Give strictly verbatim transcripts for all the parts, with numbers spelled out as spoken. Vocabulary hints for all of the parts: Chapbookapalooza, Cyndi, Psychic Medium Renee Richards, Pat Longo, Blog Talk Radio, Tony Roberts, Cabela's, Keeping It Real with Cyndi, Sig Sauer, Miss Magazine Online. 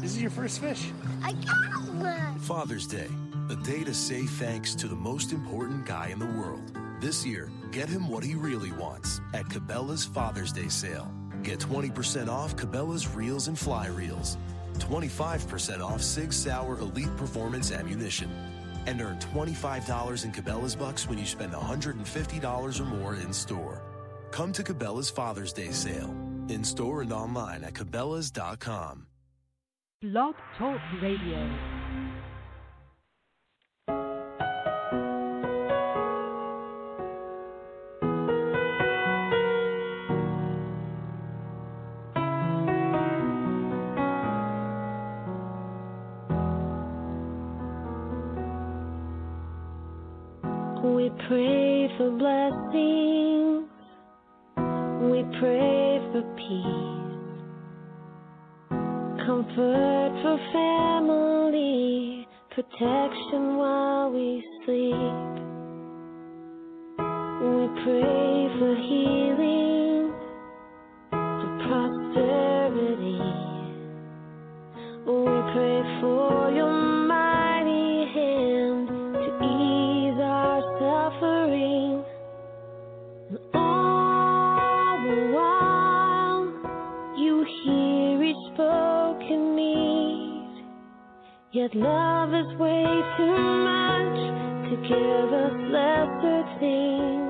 This is your first fish. I got one. Father's Day, a day to say thanks to the most important guy in the world. This year, get him what he really wants at Cabela's Father's Day sale. Get twenty percent off Cabela's Reels and Fly Reels, twenty-five percent off Sig Sauer Elite Performance Ammunition, and earn twenty-five dollars in Cabela's Bucks when you spend one hundred fifty dollars or more in store. Come to Cabela's Father's Day sale, in store and online at Cabela's dot com. Blog Talk Radio. Pray for blessings, we pray for peace, comfort for family, protection while we sleep. We pray for healing, for prosperity, we pray for your mighty hand to ease our suffering, and all the while you hear each spoken need. Yet love is way too much to give us lesser things.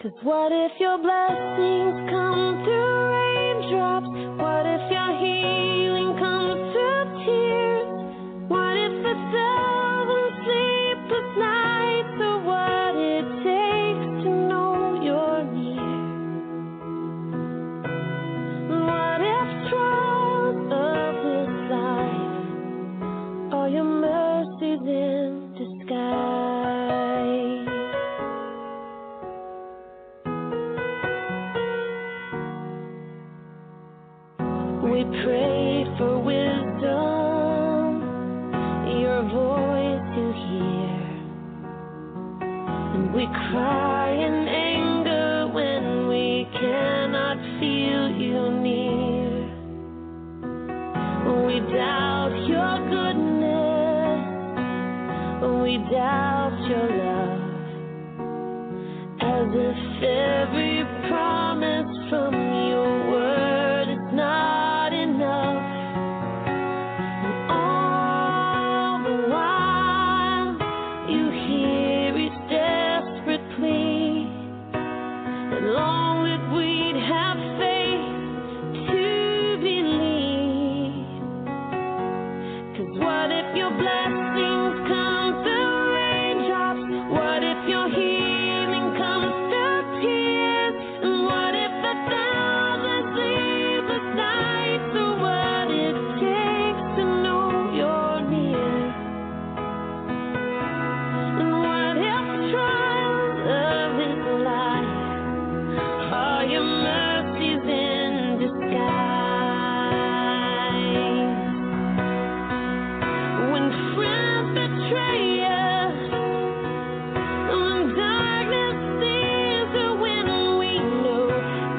'Cause what if your blessings come through raindrops? What if your healing comes through tears? What if the thousand sleepless nights are what it takes to know you're near? What if trials of this life are your mercies in disguise? We pray for wisdom, your voice to hear. We cry in anger when we cannot feel you near. We doubt your goodness, we doubt your love, as if every promise from your word is not enough. And all the while you hear long that we'd have faith to believe. 'Cause what if your blessings come through raindrops? What if your healing comes through tears? And what if a thousand sleepless nights are what it takes to know you're near? And what if trials of this life your mercies in disguise? When friends betray you, when darkness sees you, when we know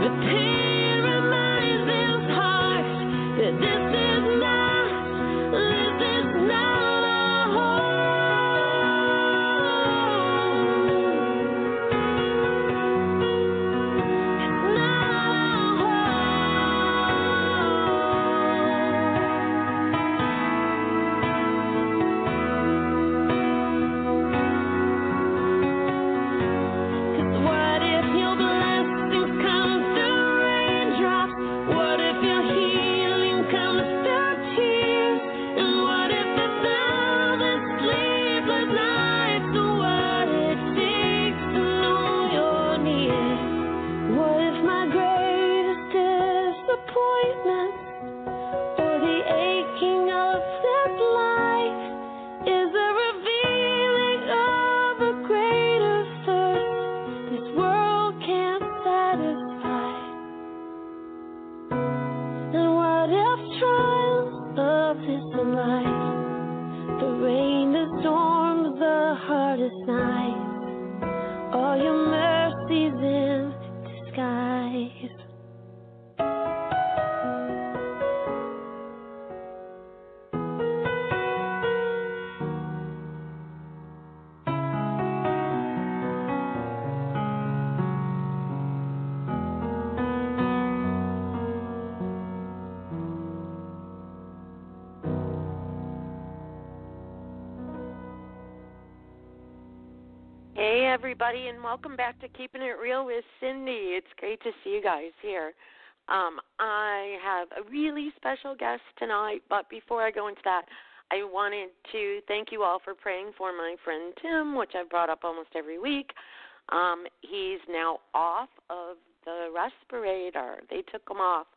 the pain reminds his heart that this is not, this is not our home. Hi, everybody, and welcome back to Keeping It Real with Cyndi. It's great to see you guys here. Um, I have a really special guest tonight, but before I go into that, I wanted to thank you all for praying for my friend Tim, which I've brought up almost every week. Um, he's now off of the respirator. They took him off,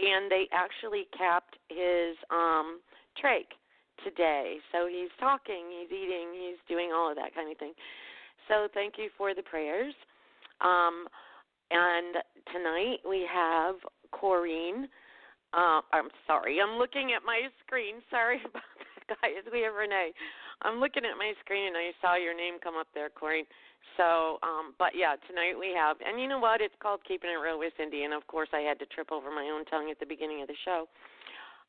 and they actually capped his um, trach today. So he's talking, he's eating, he's doing all of that kind of thing. So thank you for the prayers. Um, and tonight we have Corrine. Uh, I'm sorry, I'm looking at my screen. Sorry about that, guys. We have Renee. I'm looking at my screen, and I saw your name come up there, Corrine. So, um, but, yeah, tonight we have, and you know what? It's called Keeping It Real with Cyndi, and, of course, I had to trip over my own tongue at the beginning of the show.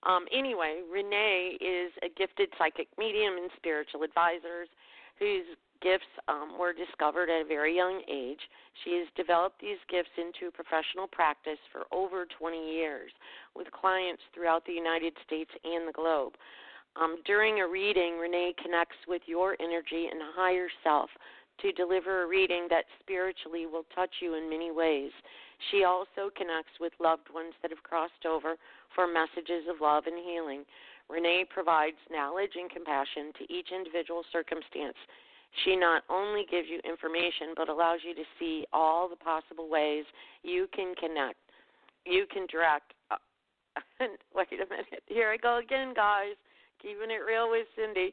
Um, anyway, Renee is a gifted psychic medium and spiritual advisor who's gifts um, were discovered at a very young age. She has developed these gifts into professional practice for over twenty years with clients throughout the United States and the globe. Um, during a reading, Renee connects with your energy and higher self to deliver a reading that spiritually will touch you in many ways. She also connects with loved ones that have crossed over for messages of love and healing. Renee provides knowledge and compassion to each individual circumstance. She not only gives you information, but allows you to see all the possible ways you can connect. You can direct. Uh, wait a minute. Here I go again, guys. Keeping it real with Cyndi.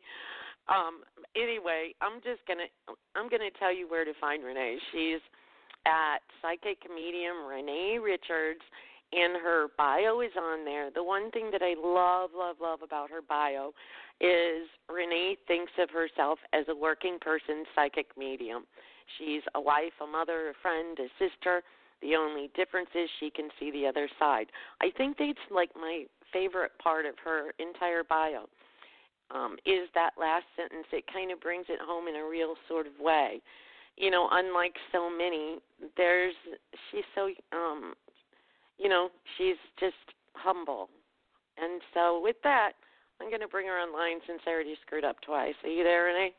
Um, anyway, I'm just gonna I'm gonna tell you where to find Renee. She's at Psychic Medium Renee Richards, and her bio is on there. The one thing that I love, love, love about her bio is Renee thinks of herself as a working person psychic medium. She's a wife, a mother, a friend, a sister. The only difference is she can see the other side. I think that's like my favorite part of her entire bio um, is that last sentence. It kind of brings it home in a real sort of way. You know, unlike so many, there's she's so... Um, You know, she's just humble. And so with that, I'm going to bring her online since I already screwed up twice. Are you there, Renee?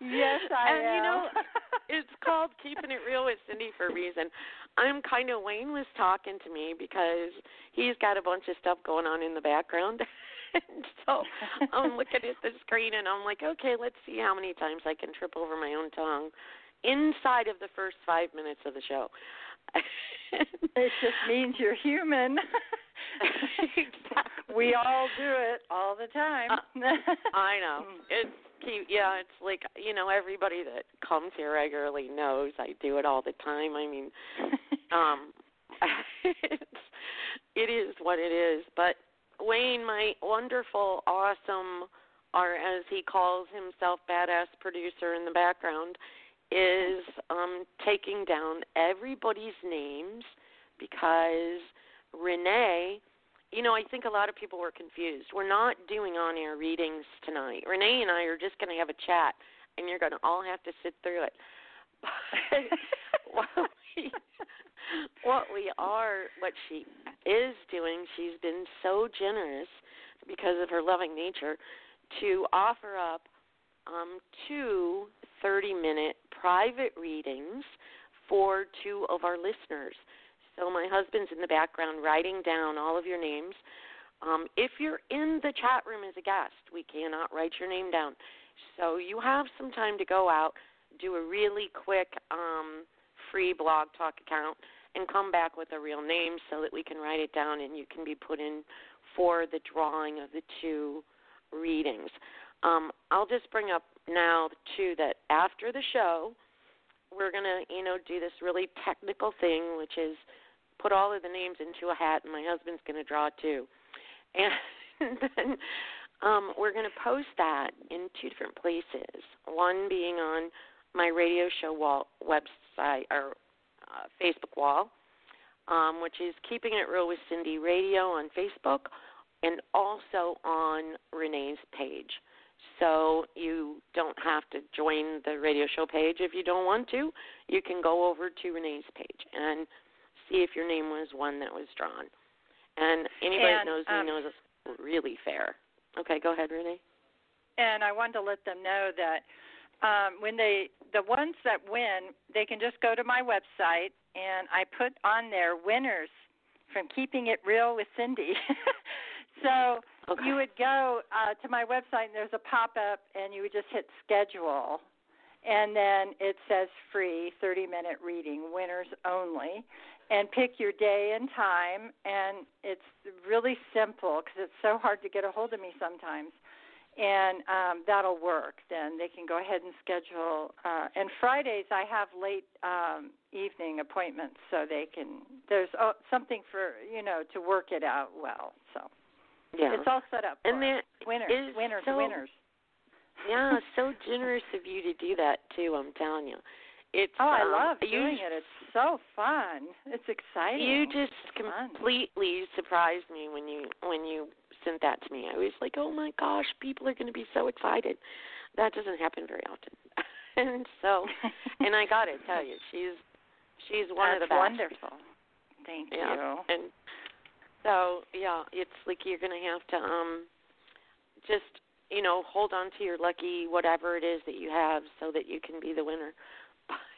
Yes, I and, am. And, you know, it's called Keeping It Real with Cyndi for a reason. I'm kind of, Wayne was talking to me because he's got a bunch of stuff going on in the background. And so I'm looking at the screen, and I'm like, okay, let's see how many times I can trip over my own tongue inside of the first five minutes of the show. It just means you're human. Exactly. We all do it all the time. uh, I know. It's cute. Yeah, it's like, you know, everybody that comes here regularly knows I do it all the time. I mean, um, it's, it is what it is. But Wayne, my wonderful, awesome, or as he calls himself, badass producer in the background, is um, taking down everybody's names because Renee, you know, I think a lot of people were confused. We're not doing on-air readings tonight. Renee and I are just going to have a chat, and you're going to all have to sit through it. But what, we, what we are, what she is doing, she's been so generous because of her loving nature to offer up um, two thirty-minute private readings for two of our listeners. So my husband's in the background writing down all of your names. Um, if you're in the chat room as a guest, we cannot write your name down. So you have some time to go out, do a really quick um, free Blog Talk account, and come back with a real name so that we can write it down and you can be put in for the drawing of the two readings. Um, I'll just bring up now, too, that after the show, we're going to, you know, do this really technical thing, which is put all of the names into a hat, and my husband's going to draw, too. And then um, we're going to post that in two different places, one being on my radio show wall, website or uh, Facebook wall, um, which is Keeping It Real with Cyndi Radio on Facebook, and also on Renee's page. So you don't have to join the radio show page if you don't want to. You can go over to Renee's page and see if your name was one that was drawn. And anybody and, that knows um, me knows it's really fair. Okay, go ahead, Renee. And I wanted to let them know that um, when they, the ones that win, they can just go to my website, and I put on there winners from Keeping It Real with Cyndi. So okay. You would go uh, to my website, and there's a pop-up, and you would just hit schedule, and then it says free thirty-minute reading, winners only, and pick your day and time, and it's really simple because it's so hard to get a hold of me sometimes, and um, that'll work. Then they can go ahead and schedule. Uh, and Fridays I have late um, evening appointments, so they can – there's oh, something for, you know, to work it out well, so. Yeah. It's all set up. And there winners, winners, so, winners. Yeah, so generous of you to do that too. I'm telling you, it's oh, um, I love doing just, it. It's so fun. It's exciting. You just it's completely fun. surprised me when you when you sent that to me. I was like, oh my gosh, people are going to be so excited. That doesn't happen very often. And so, and I got to tell you, she's she's one That's of the best. Wonderful. Thank yeah. you. And. So, yeah, it's like you're going to have to um, just, you know, hold on to your lucky whatever it is that you have so that you can be the winner.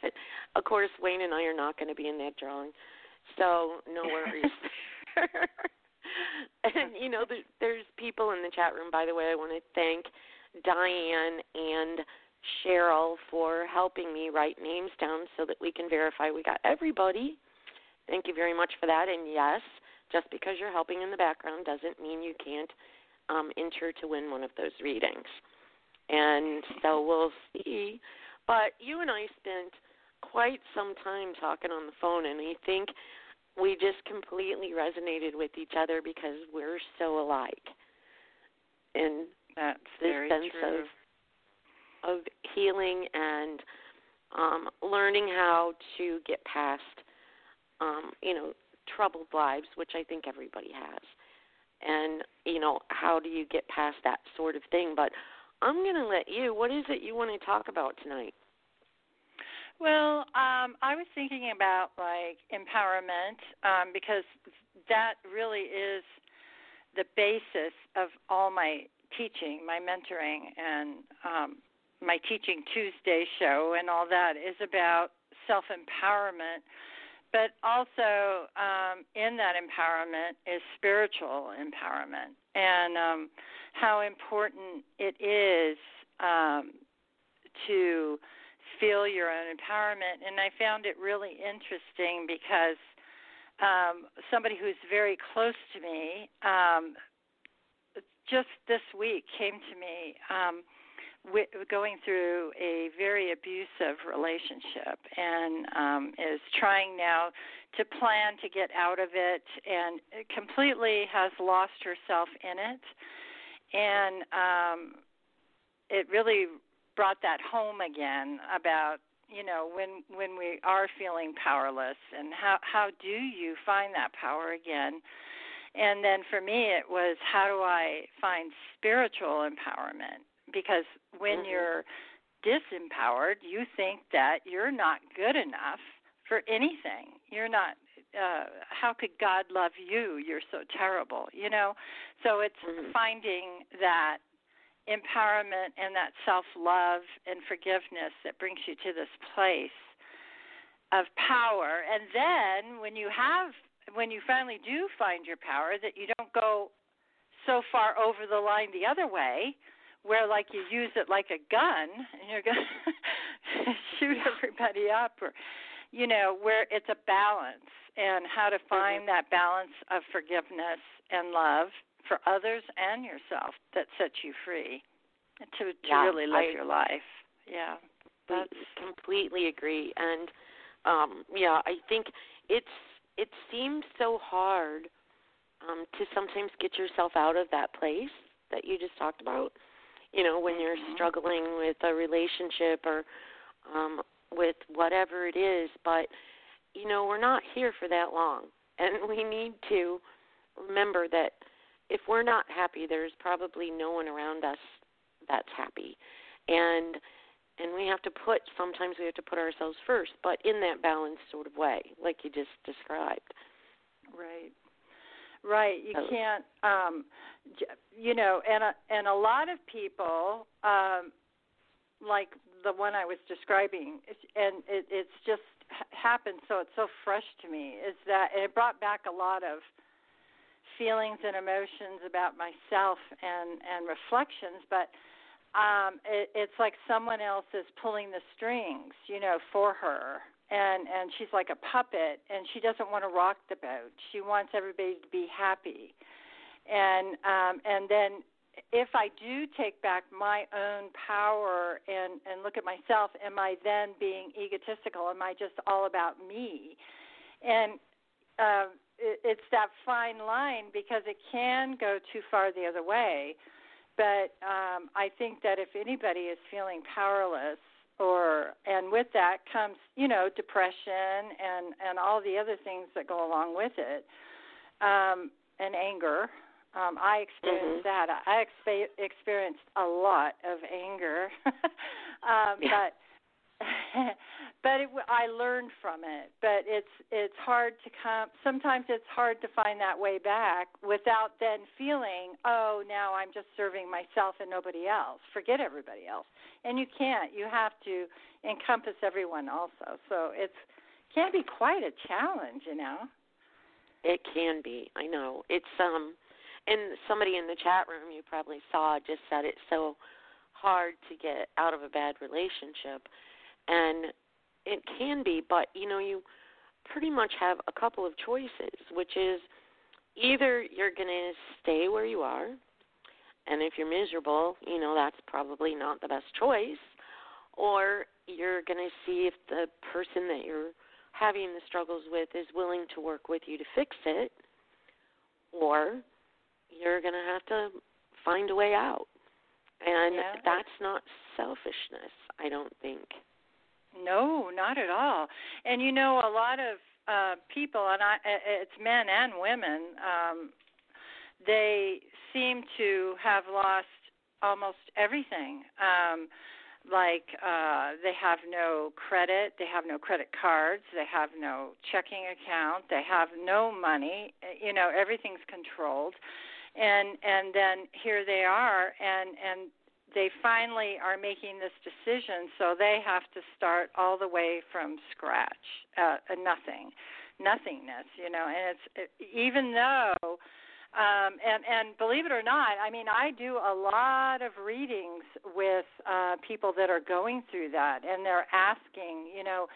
But, of course, Wayne and I are not going to be in that drawing, so no worries there. And, you know, there, there's people in the chat room, by the way. I want to thank Diane and Cheryl for helping me write names down so that we can verify we got everybody. Thank you very much for that, and yes. Just because you're helping in the background doesn't mean you can't um, enter to win one of those readings. And so we'll see. But you and I spent quite some time talking on the phone, and I think we just completely resonated with each other because we're so alike. And that's this very sense true. Of, of healing and um, learning how to get past, um, you know, troubled lives, which I think everybody has. And, you know, how do you get past that sort of thing? But I'm going to let you, what is it you want to talk about tonight? Well, um, I was thinking about, like, empowerment, um, because that really is the basis of all my teaching, my mentoring, and um, my Teaching Tuesday show and all that is about self-empowerment. But also um, in that empowerment is spiritual empowerment, and um, how important it is um, to feel your own empowerment. And I found it really interesting because um, somebody who's very close to me um, just this week came to me um, with, going through a very abusive relationship, and um, is trying now to plan to get out of it, and completely has lost herself in it. And um, it really brought that home again about, you know, when when we are feeling powerless, and how, how do you find that power again? And then for me it was, how do I find spiritual empowerment? Because when mm-hmm. you're disempowered, you think that you're not good enough for anything. You're not, uh, how could God love you? You're so terrible, you know? So it's mm-hmm. finding that empowerment and that self-love and forgiveness that brings you to this place of power. And then when you have, when you finally do find your power, that you don't go so far over the line the other way, where, like, you use it like a gun and you're going to shoot everybody up, or, you know, where it's a balance, and how to find mm-hmm. that balance of forgiveness and love for others and yourself that sets you free to, to yeah, really live I, your life. Yeah. I completely agree. And, um, yeah, I think it's it seems so hard um, to sometimes get yourself out of that place that you just talked about. You know, when you're struggling with a relationship or um, with whatever it is. But, you know, we're not here for that long. And we need to remember that if we're not happy, there's probably no one around us that's happy. And and we have to put, sometimes we have to put ourselves first, but in that balanced sort of way, like you just described. Right. Right, you can't, um, you know, and a, and a lot of people, um, like the one I was describing, and it, it's just happened, so it's so fresh to me, is that it brought back a lot of feelings and emotions about myself and, and reflections, but um, it, it's like someone else is pulling the strings, you know, for her, and, and she's like a puppet, and she doesn't want to rock the boat. She wants everybody to be happy, and um, and then if I do take back my own power and, and look at myself, am I then being egotistical? Am I just all about me? And uh, it, it's that fine line, because it can go too far the other way. But um, I think that if anybody is feeling powerless, or and with that comes, you know, depression and, and all the other things that go along with it, um, and anger. Um, I experienced mm-hmm. that. I expe- experienced a lot of anger, um, yeah. but but it, I learned from it. But it's it's hard to come. Sometimes it's hard to find that way back without then feeling, oh, now I'm just serving myself and nobody else. Forget everybody else, and you can't. You have to encompass everyone also. So it's can be quite a challenge, you know. It can be. I know. It's um. And somebody in the chat room you probably saw just said it's so hard to get out of a bad relationship. And it can be, but, you know, you pretty much have a couple of choices, which is either you're going to stay where you are, and if you're miserable, you know, that's probably not the best choice, or you're going to see if the person that you're having the struggles with is willing to work with you to fix it, or you're going to have to find a way out. And yeah. that's not selfishness, I don't think. No, not at all. And, you know, a lot of uh, people, and I, it's men and women, um, they seem to have lost almost everything. Um, like uh, they have no credit, they have no credit cards, they have no checking account, they have no money, you know, everything's controlled. And and then here they are, and, and they finally are making this decision, so they have to start all the way from scratch, uh, nothing, nothingness, you know. And it's even though, um, and, and believe it or not, I mean, I do a lot of readings with uh, people that are going through that, and they're asking, you know,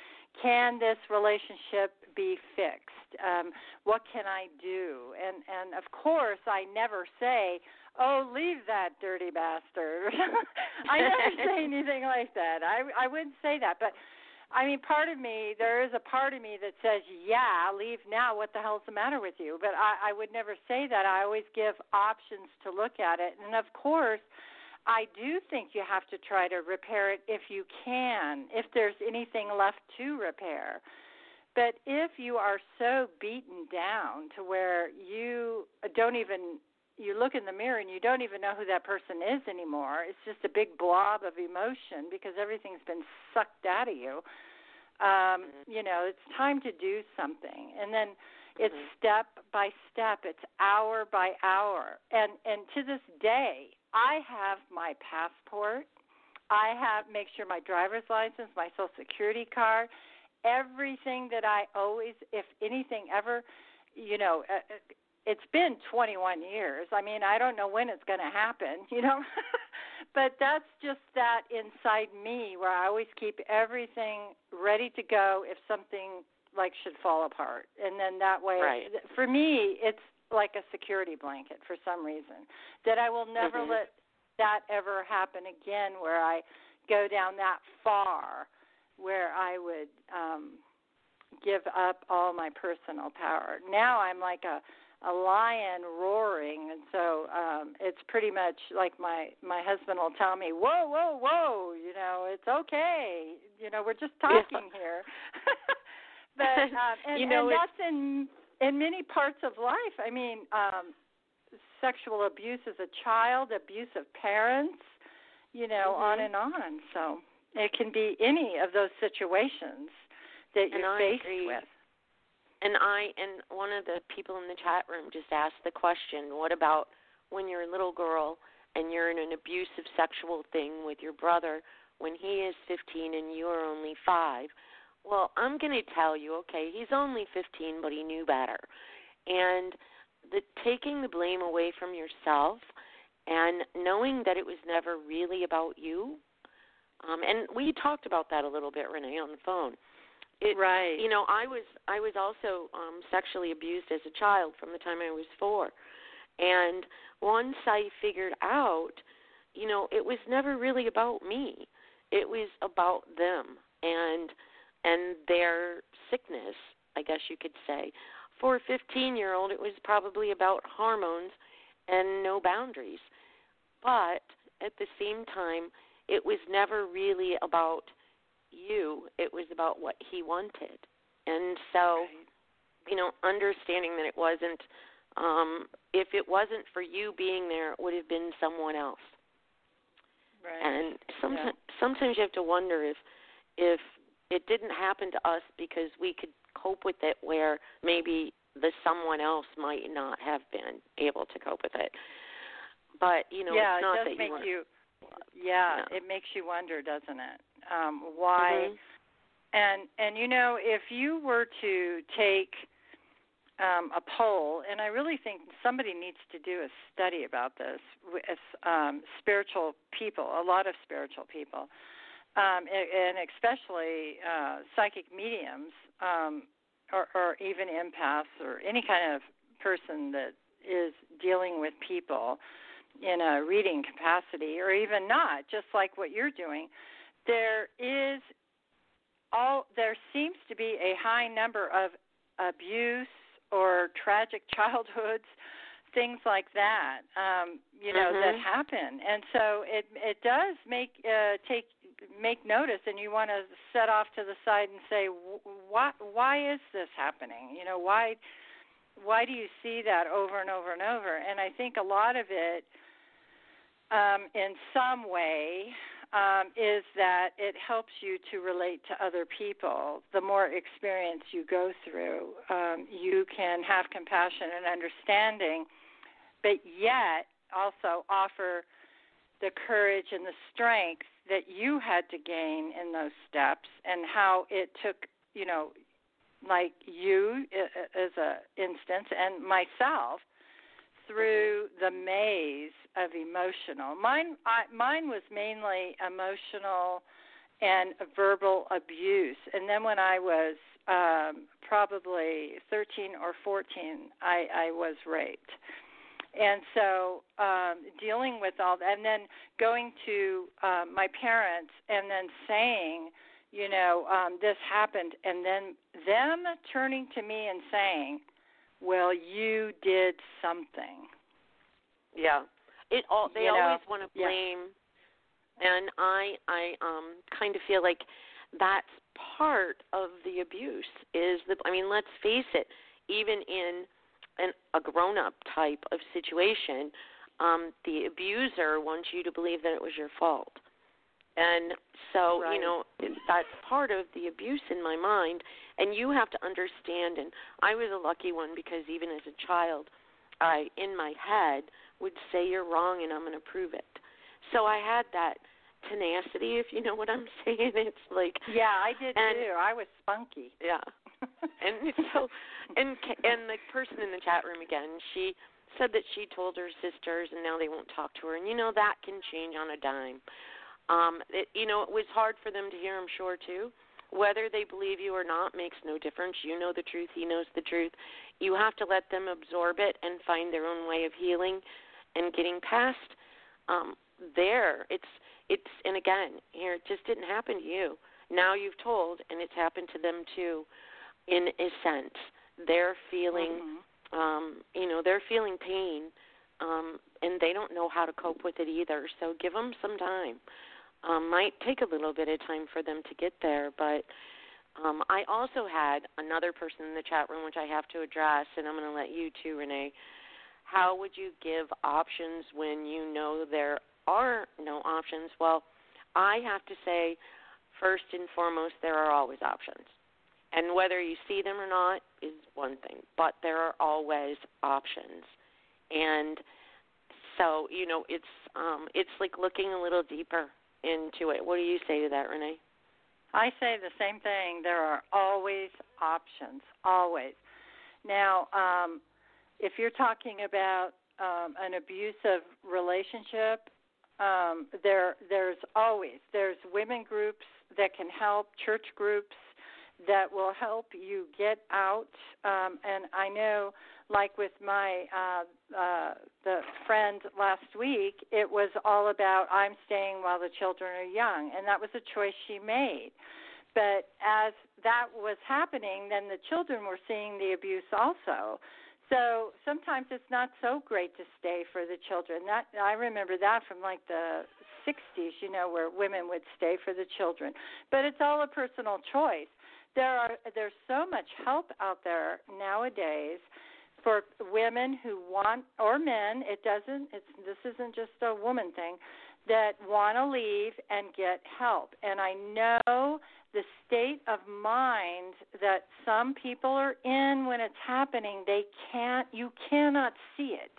can this relationship be fixed? Um, what can I do? And and of course, I never say, "Oh, leave that dirty bastard." I never say anything like that. I I wouldn't say that, but I mean, part of me, there is a part of me that says, "Yeah, leave now. What the hell's the matter with you?" But I I would never say that. I always give options to look at it, and of course, I do think you have to try to repair it if you can, if there's anything left to repair. But if you are so beaten down to where you don't even, you look in the mirror and you don't even know who that person is anymore, it's just a big blob of emotion because everything's been sucked out of you, um, you know, it's time to do something. And then it's step by step. It's hour by hour. And, and to this day, I have my passport, I have make sure my driver's license, my social security card, everything that I always, if anything ever, you know, it's been twenty-one years. I mean, I don't know when it's going to happen, you know, but that's just that inside me where I always keep everything ready to go if something like should fall apart. And then that way, right. for me, it's like a security blanket for some reason, that I will never mm-hmm. let that ever happen again, where I go down that far, where I would um, give up all my personal power. Now I'm like a, a lion roaring, and so um, it's pretty much like my, my husband will tell me, whoa, whoa, whoa, you know, it's okay. You know, we're just talking yeah. here. But um, and, you know, and that's in... in many parts of life. I mean, um, sexual abuse as a child, abuse of parents, you know, mm-hmm. on and on. So it can be any of those situations that you're and faced agree. with. And I and one of the people in the chat room just asked the question, what about when you're a little girl and you're in an abusive sexual thing with your brother when he is fifteen and you're only five, well, I'm going to tell you, okay, he's only fifteen, but he knew better. And the taking the blame away from yourself and knowing that it was never really about you, um, and we talked about that a little bit, Renee, on the phone. It, right. You know, I was I was also um, sexually abused as a child from the time I was four. And once I figured out, you know, it was never really about me. It was about them and and their sickness, I guess you could say. For a fifteen-year-old, it was probably about hormones and no boundaries. But at the same time, it was never really about you. It was about what he wanted. And so, right. you know, understanding that it wasn't, um, if it wasn't for you being there, it would have been someone else. Right. And sometimes, yeah. sometimes you have to wonder if, if it didn't happen to us because we could cope with it, where maybe the someone else might not have been able to cope with it. But, you know, yeah, it's not it does that make you, weren't, you Yeah, no. it makes you wonder, doesn't it? Um, why? Mm-hmm. And, and you know, if you were to take um, a poll, and I really think somebody needs to do a study about this with um, spiritual people, a lot of spiritual people, um, and, and especially uh, psychic mediums um, or, or even empaths or any kind of person that is dealing with people in a reading capacity, or even not, just like what you're doing, there is all there seems to be a high number of abuse or tragic childhoods, things like that, um, you know, mm-hmm. that happen, and so it it does make uh, take make notice, and you want to set off to the side and say, why why is this happening? You know, why why do you see that over and over and over? And I think a lot of it, um, in some way, um, is that it helps you to relate to other people. The more experience you go through, um, you can have compassion and understanding, but yet also offer the courage and the strength that you had to gain in those steps, and how it took, you know, like you, as an instance, and myself, through the maze of emotional. Mine, I, mine was mainly emotional and verbal abuse. And then when I was um, probably thirteen or fourteen, I, I was raped. And so um, dealing with all that, and then going to uh, my parents and then saying, you know, um, this happened, and then them turning to me and saying, well, you did something. Yeah. It all they you always know? want to blame. Yeah. And I I um kind of feel like that's part of the abuse is the I mean, let's face it, even in an a grown-up type of situation, um, the abuser wants you to believe that it was your fault. And so, right. you know, that's part of the abuse in my mind, and you have to understand, and I was a lucky one because even as a child, I, in my head, would say you're wrong and I'm going to prove it. So I had that tenacity, if you know what I'm saying. It's like... Yeah, I did and, too. I was spunky. Yeah. and so, and and the person in the chat room again, she said that she told her sisters and now they won't talk to her, and you know, that can change on a dime. Um, it, you know, it was hard for them to hear, I'm sure, too. Whether they believe you or not makes no difference. You know the truth. He knows the truth. You have to let them absorb it and find their own way of healing and getting past um, there. It's, it's, and again, here, it just didn't happen to you. Now you've told, and it's happened to them, too, in a sense. They're feeling, mm-hmm. um, you know, they're feeling pain, um, and they don't know how to cope with it either. So give them some time. Um, might take a little bit of time for them to get there, but um, I also had another person in the chat room, which I have to address, and I'm going to let you too, Renee. How would you give options when you know there are no options? Well, I have to say, first and foremost, there are always options. And whether you see them or not is one thing, but there are always options. And so, you know, it's um, it's like looking a little deeper into it. What do you say to that, Renee? I say the same thing. There are always options, always. Now, um, if you're talking about um, an abusive relationship, um, there there's always, there's women groups that can help, church groups that will help you get out. Um, and I know, like with my uh, uh, the friend last week, it was all about I'm staying while the children are young, and that was a choice she made. But as that was happening, then the children were seeing the abuse also. So sometimes it's not so great to stay for the children. That, I remember that from like the sixties, you know, where women would stay for the children. But it's all a personal choice. There are there's so much help out there nowadays for women who want, or men, it doesn't, it's, this isn't just a woman thing, that want to leave and get help. And I know the state of mind that some people are in when it's happening, they can't, you cannot see it.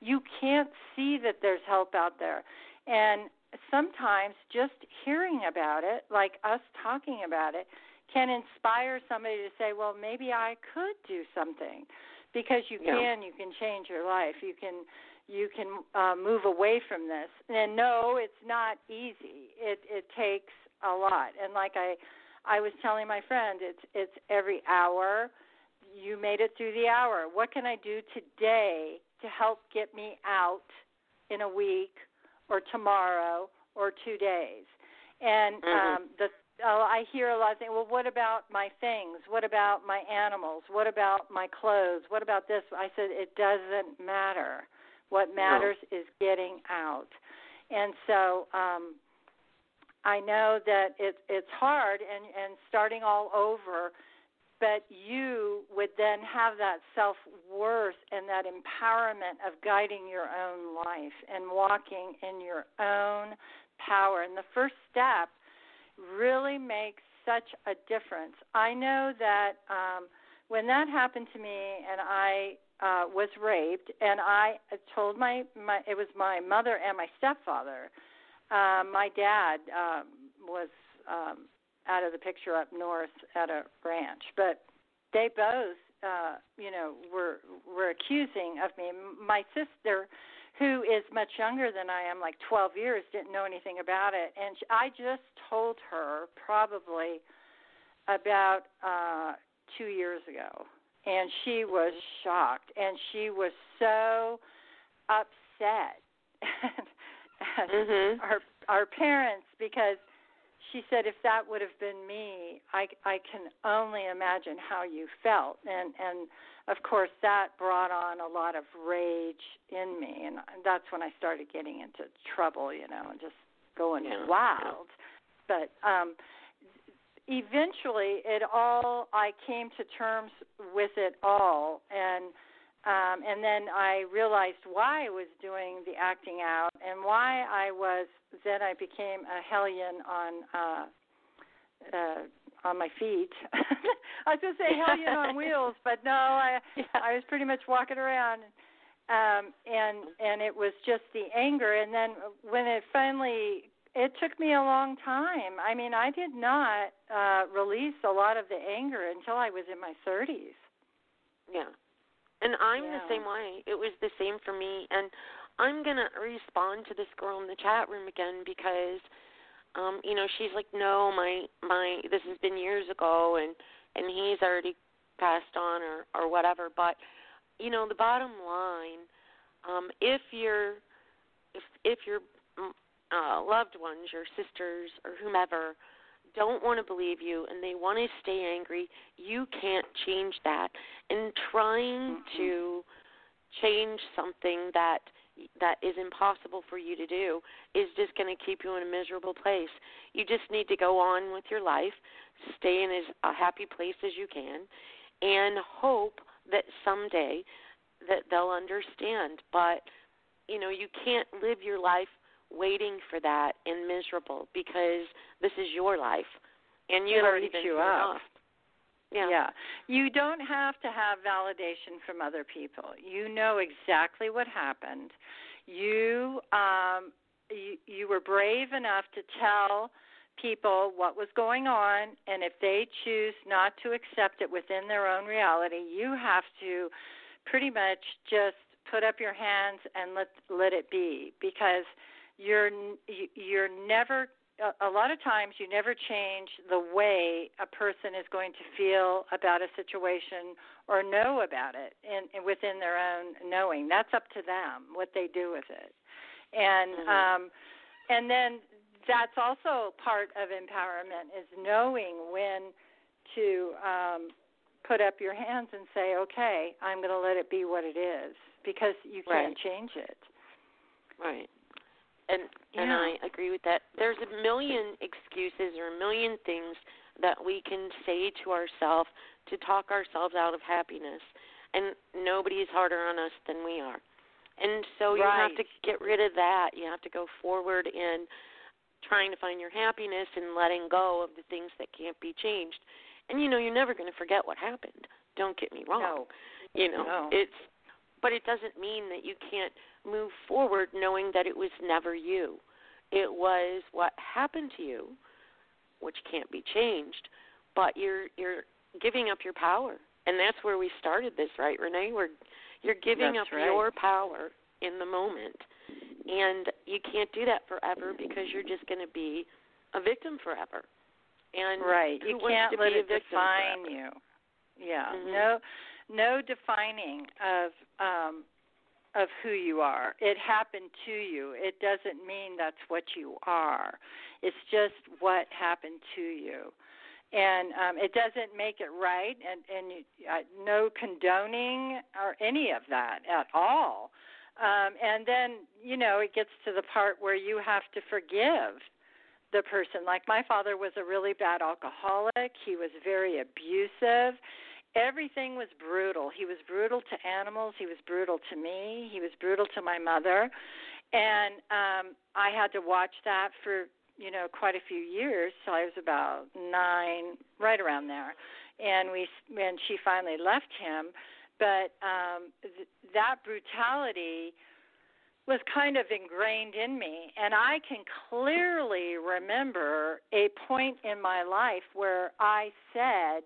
You can't see that there's help out there. And sometimes just hearing about it, like us talking about it, can inspire somebody to say, well, maybe I could do something. Because you can, yeah. you can change your life. You can, you can uh, move away from this. And no, it's not easy. It it takes a lot. And like I, I was telling my friend, it's it's every hour. You made it through the hour. What can I do today to help get me out in a week, or tomorrow, or two days? And mm-hmm. um, the. Uh, I hear a lot of things, well, what about my things? What about my animals? What about my clothes? What about this? I said, it doesn't matter. What matters no. is getting out. And so um, I know that it, it's hard and, and starting all over, but you would then have that self-worth and that empowerment of guiding your own life and walking in your own power. And the first step really makes such a difference. I know that um, when that happened to me and I uh, was raped, and I told my, my, it was my mother and my stepfather. Uh, my dad um, was um, out of the picture up north at a ranch, but they both, uh, you know, were were accusing of me. My sister, who is much younger than I am, like twelve years, didn't know anything about it. And I just told her probably about uh, two years ago. And she was shocked. And she was so upset at mm-hmm. our, our parents, because she said, if that would have been me, I, I can only imagine how you felt. And, and, of course, that brought on a lot of rage in me, and that's when I started getting into trouble, you know, and just going yeah. wild. But um, eventually it all, I came to terms with it all, and um, and then I realized why I was doing the acting out and why I was, then I became a hellion on uh, uh on my feet. I was going to say hellion on wheels, but no, I I was pretty much walking around. Um, and and it was just the anger. And then when it finally, it took me a long time. I mean, I did not uh, release a lot of the anger until I was in my thirties. Yeah. And I'm yeah. the same way. It was the same for me. And I'm going to respond to this girl in the chat room again, because Um, you know, she's like, no, my, my, this has been years ago, and, and he's already passed on, or, or whatever. But, you know, the bottom line, um, if your, if, if your uh, loved ones, your sisters or whomever, don't want to believe you and they want to stay angry, you can't change that. And trying mm-hmm. to change something that that is impossible for you to do is just going to keep you in a miserable place. You just need to go on with your life, stay in as a happy place as you can, and hope that someday that they'll understand. But, you know, you can't live your life waiting for that and miserable, because this is your life, and you've already been through enough. Yeah. yeah. You don't have to have validation from other people. You know exactly what happened. You um, you, you were brave enough to tell people what was going on, and if they choose not to accept it within their own reality, you have to pretty much just put up your hands and let let it be, because you're you're never a lot of times you never change the way a person is going to feel about a situation or know about it in, in within their own knowing. That's up to them what they do with it, and mm-hmm. um, and then that's also part of empowerment, is knowing when to um, put up your hands and say, okay, I'm going to let it be what it is, because you can't right. change it. Right. And yeah. and I agree with that. There's a million excuses or a million things that we can say to ourselves to talk ourselves out of happiness, and nobody's harder on us than we are. And so you right. have to get rid of that. You have to go forward in trying to find your happiness and letting go of the things that can't be changed. And, you know, you're never going to forget what happened. Don't get me wrong. No. You know, no. it's, but it doesn't mean that you can't move forward knowing that it was never you. It was what happened to you, which can't be changed, but you're you're giving up your power. And that's where we started this, right, Renee? We're, you're giving that's up right. your power in the moment. And you can't do that forever, because you're just going to be a victim forever. And right. you can't let it define you. Yeah. Mm-hmm. No no defining of um, of who you are. It happened to you. It doesn't mean that's what you are. It's just what happened to you. And um, it doesn't make it right, and, and you, uh, no condoning or any of that at all. Um, and then, you know, it gets to the part where you have to forgive the person. Like, my father was a really bad alcoholic. He was very abusive. Everything was brutal. He was brutal to animals. He was brutal to me. He was brutal to my mother. And um, I had to watch that for, you know, quite a few years. So I was about nine, right around there. And we, when she finally left him. But um, th- that brutality was kind of ingrained in me, and I can clearly remember a point in my life where I said,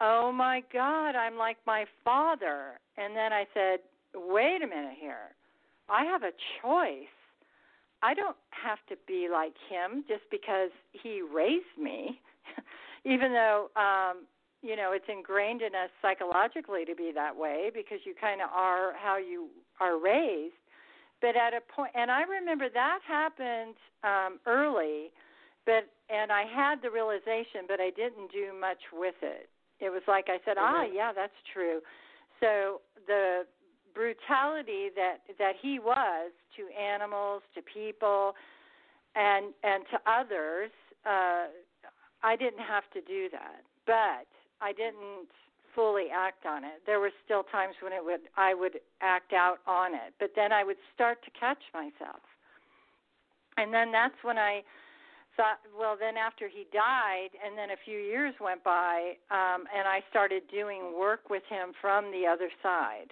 oh, my God, I'm like my father. And then I said, wait a minute here. I have a choice. I don't have to be like him just because he raised me, even though um, – you know, it's ingrained in us psychologically to be that way, because you kind of are how you are raised. But at a point, and I remember that happened um, early, but and I had the realization, but I didn't do much with it. It was like I said, mm-hmm. ah, yeah, that's true. So the brutality that, that he was to animals, to people, and and to others, uh, I didn't have to do that. But I didn't fully act on it. There were still times when it would I would act out on it, but then I would start to catch myself. And then that's when I thought, well, then after he died, and then a few years went by, um, and I started doing work with him from the other side.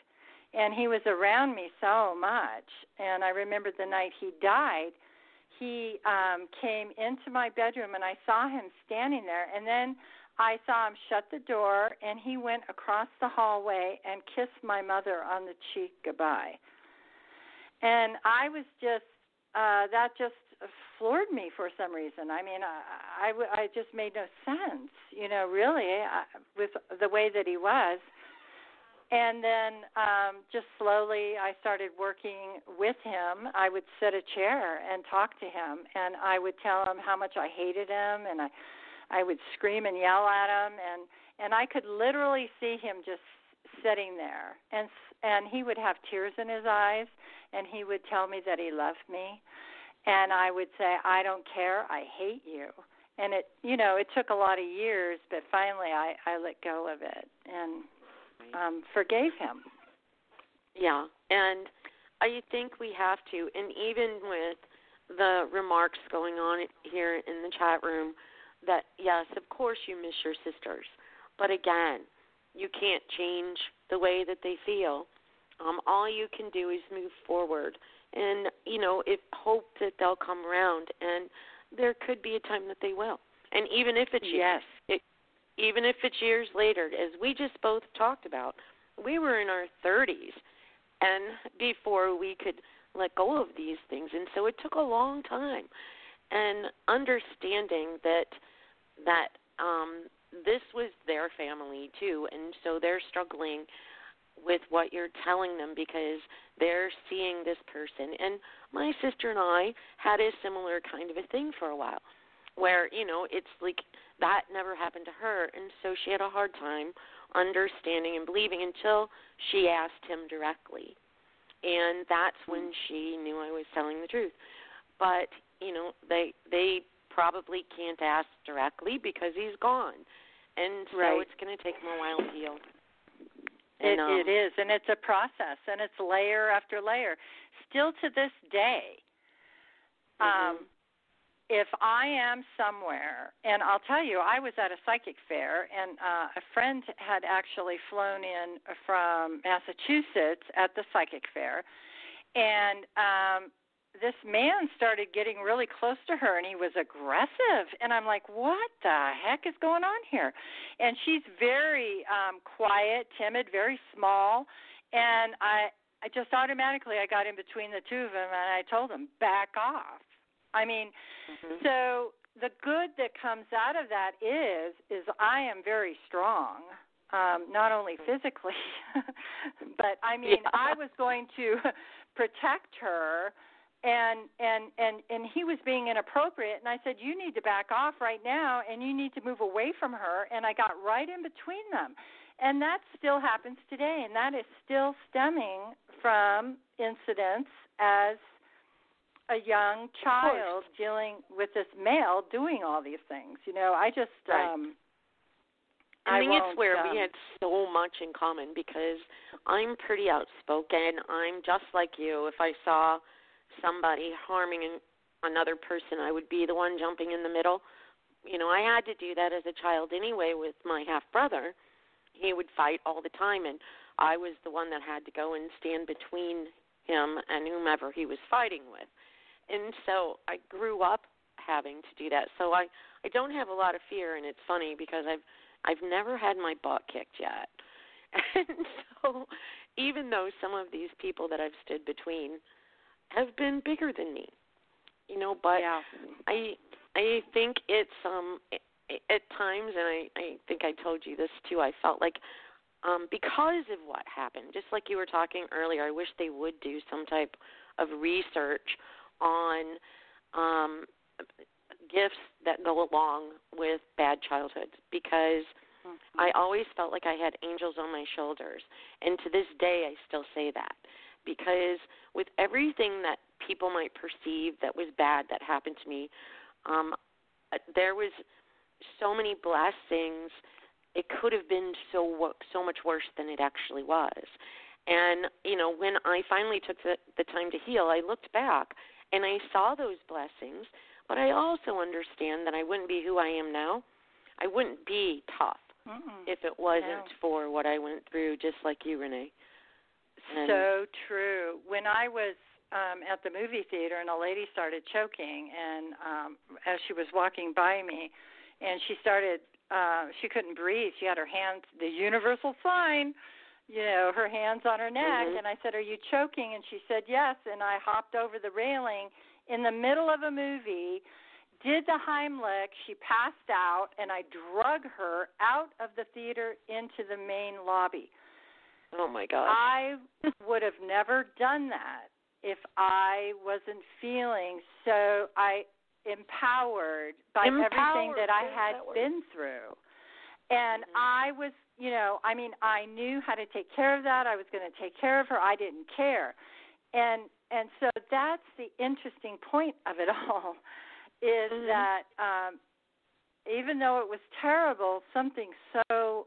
And he was around me so much. And I remember the night he died, he um, came into my bedroom, and I saw him standing there, and then I saw him shut the door, and he went across the hallway and kissed my mother on the cheek goodbye. And I was just, uh, that just floored me for some reason. I mean, I, I, I just made no sense, you know, really, I, with the way that he was. And then um, just slowly I started working with him. I would sit a chair and talk to him, and I would tell him how much I hated him, and I I would scream and yell at him, and, and I could literally see him just sitting there. And and he would have tears in his eyes, and he would tell me that he loved me. And I would say, I don't care, I hate you. And, it you know, it took a lot of years, but finally I, I let go of it and um, forgave him. Yeah, and I think we have to. And even with the remarks going on here in the chat room, that, yes, of course you miss your sisters, but again, you can't change the way that they feel, Um, all you can do is move forward and, you know, if, hope that they'll come around. And there could be a time that they will. And even if it's yes, it, even if it's years later, as we just both talked about, we were in our thirties and before we could let go of these things. And so it took a long time. And understanding that that um, this was their family too, and so they're struggling with what you're telling them because they're seeing this person. And my sister and I had a similar kind of a thing for a while where, you know, it's like that never happened to her, and so she had a hard time understanding and believing until she asked him directly. And that's when she knew I was telling the truth. But, you know, they they probably can't ask directly because he's gone. And so right. it's going to take him a while to heal. And, it, um, it is, and it's a process, and it's layer after layer. Still to this day, mm-hmm. um, if I am somewhere, and I'll tell you, I was at a psychic fair, and uh, a friend had actually flown in from Massachusetts at the psychic fair, and um, this man started getting really close to her, and he was aggressive. And I'm like, what the heck is going on here? And she's very um, quiet, timid, very small. And I, I just automatically I got in between the two of them, and I told him, back off. I mean, mm-hmm. so the good that comes out of that is, is I am very strong. Um, not only physically, but I mean, yeah. I was going to protect her. And, and and and he was being inappropriate, and I said, you need to back off right now, and you need to move away from her, and I got right in between them. And that still happens today, and that is still stemming from incidents as a young child dealing with this male doing all these things. You know, I just right. – um, I, I think it's where um, we had so much in common because I'm pretty outspoken. I'm just like you. If I saw – somebody harming another person, I would be the one jumping in the middle. You know, I had to do that as a child anyway with my half-brother. He would fight all the time, and I was the one that had to go and stand between him and whomever he was fighting with. And so I grew up having to do that. So I, I don't have a lot of fear, and it's funny because I've I've never had my butt kicked yet. And so even though some of these people that I've stood between have been bigger than me, you know, but yeah. I I think it's um at times, and I, I think I told you this too, I felt like um, because of what happened, just like you were talking earlier, I wish they would do some type of research on um, gifts that go along with bad childhoods, because mm-hmm. I always felt like I had angels on my shoulders, and to this day I still say that. Because with everything that people might perceive that was bad that happened to me, um, there was so many blessings. It could have been so so much worse than it actually was. And, you know, when I finally took the, the time to heal, I looked back and I saw those blessings, but I also understand that I wouldn't be who I am now. I wouldn't be tough mm-hmm. if it wasn't no. for what I went through, just like you, Renee. So true. When I was um, at the movie theater and a lady started choking, and um, as she was walking by me, and she started, uh, she couldn't breathe. She had her hands, the universal sign, you know, her hands on her neck. Mm-hmm. And I said, are you choking? And she said, yes. And I hopped over the railing in the middle of a movie, did the Heimlich. She passed out, and I drug her out of the theater into the main lobby. Oh, my God. I would have never done that if I wasn't feeling so I empowered by empowered. everything that I had empowered. been through. And mm-hmm. I was, you know, I mean, I knew how to take care of that. I was going to take care of her. I didn't care. And and so that's the interesting point of it all is mm-hmm. that um, even though it was terrible, something so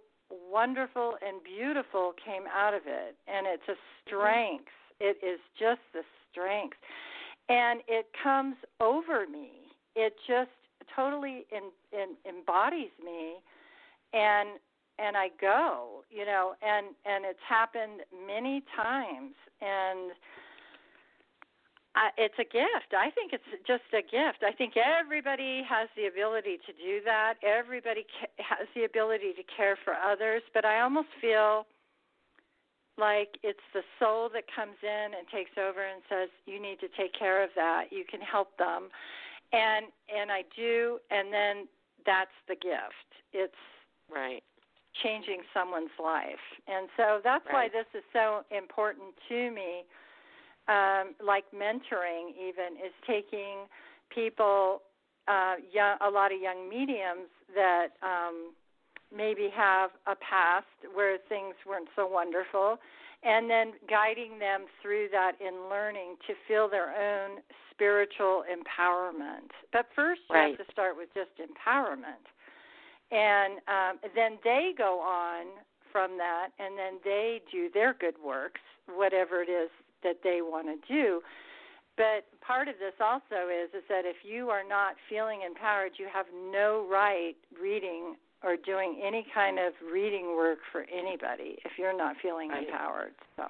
wonderful and beautiful came out of it, and it's a strength. It is just the strength, and it comes over me. It just totally in, in, embodies me, and and I go, you know, and, and it's happened many times. And I, it's a gift. I think it's just a gift. I think everybody has the ability to do that. Everybody ca- has the ability to care for others. But I almost feel like it's the soul that comes in and takes over and says, you need to take care of that. You can help them. And and I do, and then that's the gift. It's right. changing someone's life. And so that's right. why this is so important to me. Um, like mentoring even is taking people, uh, young, a lot of young mediums that um, maybe have a past where things weren't so wonderful, and then guiding them through that in learning to feel their own spiritual empowerment. But first you right. have to start with just empowerment. And um, then they go on from that, and then they do their good works, whatever it is that they want to do. But part of this also is, is that if you are not feeling empowered, you have no right reading or doing any kind of reading work for anybody if you're not feeling right. empowered. So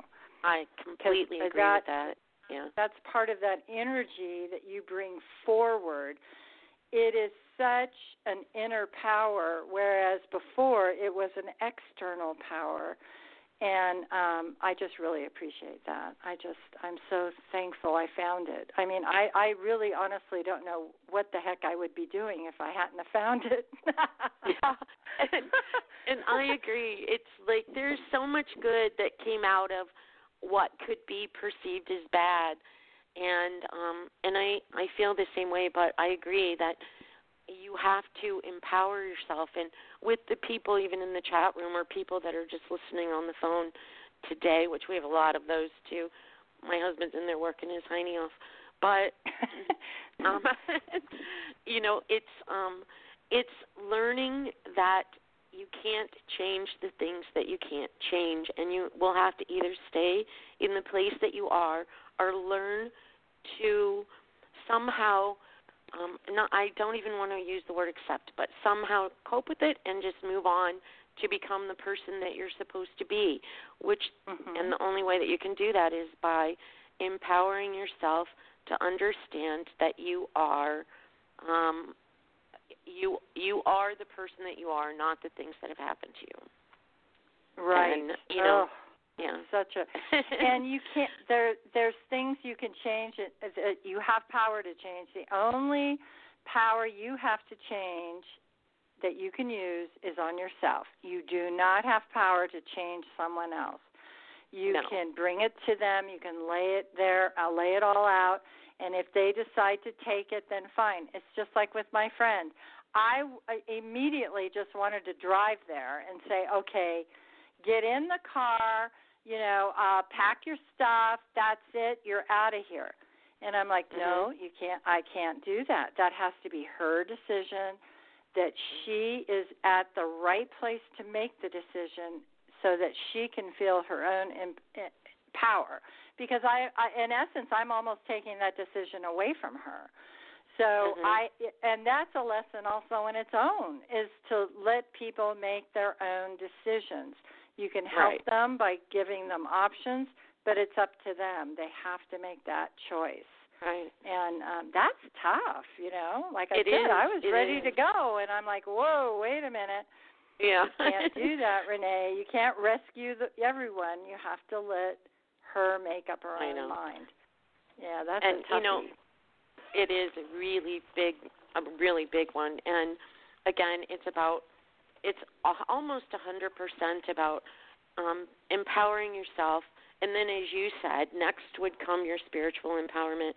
I completely agree that, with that. Yeah. That's part of that energy that you bring forward. It is such an inner power, whereas before it was an external power. And um, I just really appreciate that. I just, I'm so thankful I found it. I mean, I, I really honestly don't know what the heck I would be doing if I hadn't found it. Yeah, and, and I agree. It's like there's so much good that came out of what could be perceived as bad. And um, and I, I feel the same way, but I agree that you have to empower yourself. And with the people even in the chat room or people that are just listening on the phone today, which we have a lot of those too. My husband's in there working his hiney off. But, um, you know, it's um, it's learning that you can't change the things that you can't change. And you will have to either stay in the place that you are or learn to somehow – Um, not, I don't even want to use the word accept, but somehow cope with it and just move on to become the person that you're supposed to be, which, mm-hmm. and the only way that you can do that is by empowering yourself to understand that you are, um, you you are the person that you are, not the things that have happened to you. Right. And, you know. Oh. Yeah. Such a, and you can't. There, there's things you can change. It, it, you have power to change. The only power you have to change that you can use is on yourself. You do not have power to change someone else. You no. can bring it to them. You can lay it there. I'll lay it all out. And if they decide to take it, then fine. It's just like with my friend. I, I immediately just wanted to drive there and say, okay, get in the car. You know, uh, pack your stuff, that's it, you're out of here. And I'm like, no, you can't, I can't do that. That has to be her decision, that she is at the right place to make the decision so that she can feel her own imp- power. Because, I, I, in essence, I'm almost taking that decision away from her. So mm-hmm. I, and that's a lesson also in its own, is to let people make their own decisions. You can help right. them by giving them options, but it's up to them. They have to make that choice. Right. And um, that's tough, you know. Like I it said, is. I was it ready is. to go, and I'm like, whoa, wait a minute. Yeah. You can't do that, Renee. You can't rescue the, everyone. You have to let her make up her own mind. Yeah, that's and, a toughie. You know, it is a really big, a really big one. And, again, it's about – it's almost one hundred percent about um, empowering yourself. And then, as you said, next would come your spiritual empowerment.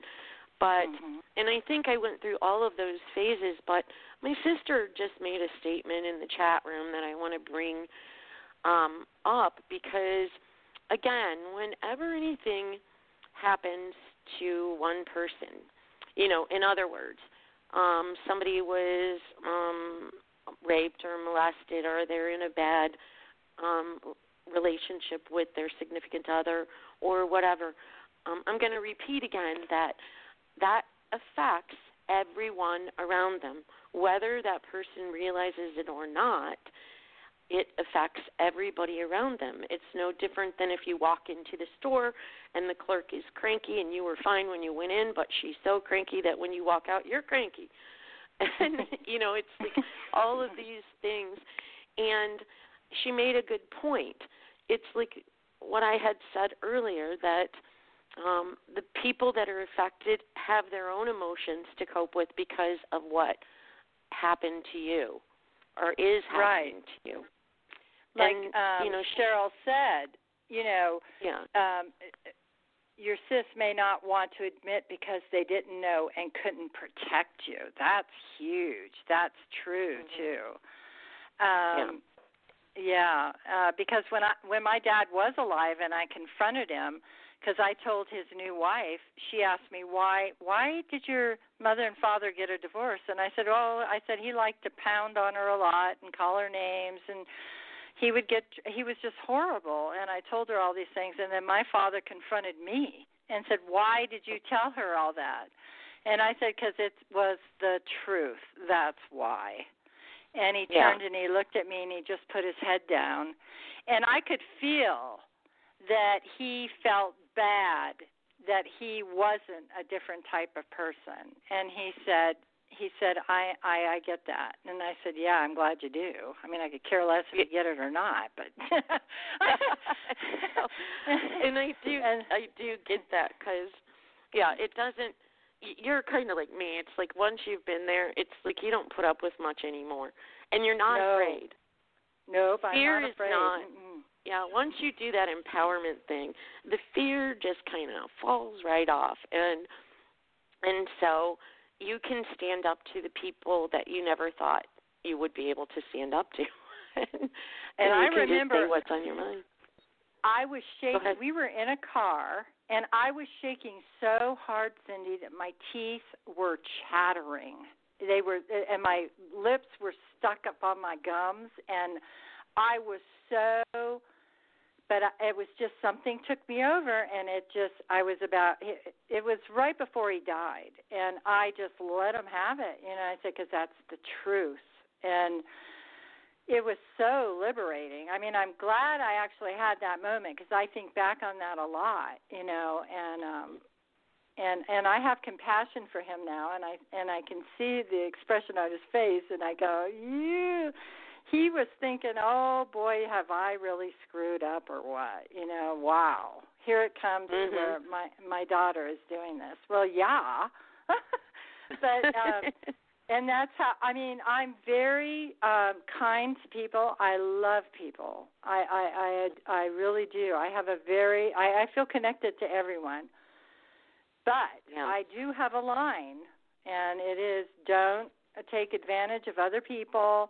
But, mm-hmm. and I think I went through all of those phases, but my sister just made a statement in the chat room that I want to bring um, up because, again, whenever anything happens to one person, you know, in other words, um, somebody was um, – raped or molested, or they're in a bad um, relationship with their significant other or whatever, um, I'm going to repeat again that that affects everyone around them, whether that person realizes it or not. it affects everybody around them. It's no different than if you walk into the store and the clerk is cranky and you were fine when you went in, but she's so cranky that when you walk out, you're cranky. And, you know, it's like all of these things. And she made a good point. It's like what I had said earlier, that um, the people that are affected have their own emotions to cope with because of what happened to you or is happening right. to you. Like and, um, you know, Cheryl said, you know, yeah. um, your sis may not want to admit because they didn't know and couldn't protect you. That's huge. That's true, mm-hmm. too. Um, yeah, yeah uh, because when, I, when my dad was alive and I confronted him, because I told his new wife, she asked me, why Why did your mother and father get a divorce? And I said, well, I said he liked to pound on her a lot and call her names, and he would get, he was just horrible. And I told her all these things. And then my father confronted me and said, why did you tell her all that? And I said, because it was the truth. That's why. And he turned yeah. and he looked at me and he just put his head down. And I could feel that he felt bad that he wasn't a different type of person. And he said, He said, I, I, I get that. And I said, yeah, I'm glad you do. I mean, I could care less if you get it or not, but. And I do and, I do get that because, yeah, it doesn't, you're kind of like me. It's like once you've been there, it's like you don't put up with much anymore. And you're not no, afraid. Nope, I'm fear not afraid. Is not, mm-hmm. yeah, once you do that empowerment thing, the fear just kind of falls right off. And And so you can stand up to the people that you never thought you would be able to stand up to. and, and, and I can remember just say what's on your mind. I was shaking. We were in a car, and I was shaking so hard, Cyndi, that my teeth were chattering. They were, and my lips were stuck up on my gums, and I was so. But it was just something took me over, and it just, I was about, it, it was right before he died, and I just let him have it, you know, I said, because that's the truth, and it was so liberating. I mean, I'm glad I actually had that moment, because I think back on that a lot, you know, and um, and and I have compassion for him now, and I and I can see the expression on his face, and I go, yeah. He was thinking, oh, boy, have I really screwed up or what? You know, wow. Here it comes mm-hmm. to where my, my daughter is doing this. Well, yeah. But, um, and that's how, I mean, I'm very um, kind to people. I love people. I, I, I, I really do. I have a very, I, I feel connected to everyone. But yeah. I do have a line, and it is don't take advantage of other people.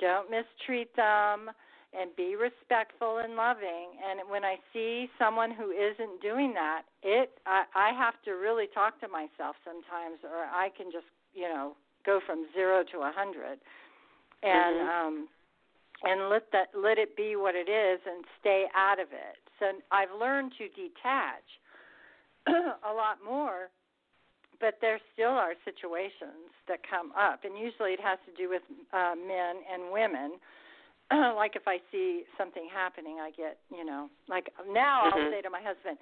Don't mistreat them, and be respectful and loving. And when I see someone who isn't doing that, it I, I have to really talk to myself sometimes, or I can just, you know, go from zero to a hundred, and mm-hmm. um, and let that let it be what it is, and stay out of it. So I've learned to detach a lot more. But there still are situations that come up, and usually it has to do with uh, men and women. Like if I see something happening, I get, you know, like now mm-hmm. I'll say to my husband,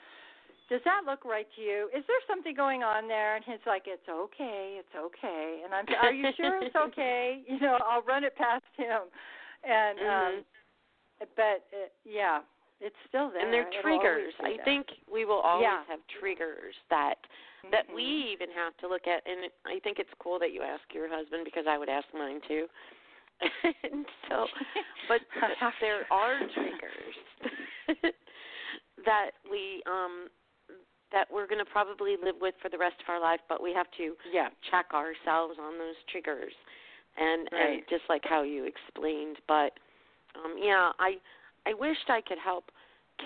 does that look right to you? Is there something going on there? And he's like, it's okay, it's okay. And I'm, are you sure it's okay? You know, I'll run it past him. And mm-hmm. um, but, uh, yeah, it's still there. And they're It'll triggers. I there. think we will always yeah. have triggers that – that we even have to look at, and I think it's cool that you ask your husband because I would ask mine too. And so, but there are triggers that we um, that we're going to probably live with for the rest of our life, but we have to yeah. check ourselves on those triggers, and, right. and just like how you explained. But um, yeah, I I wished I could help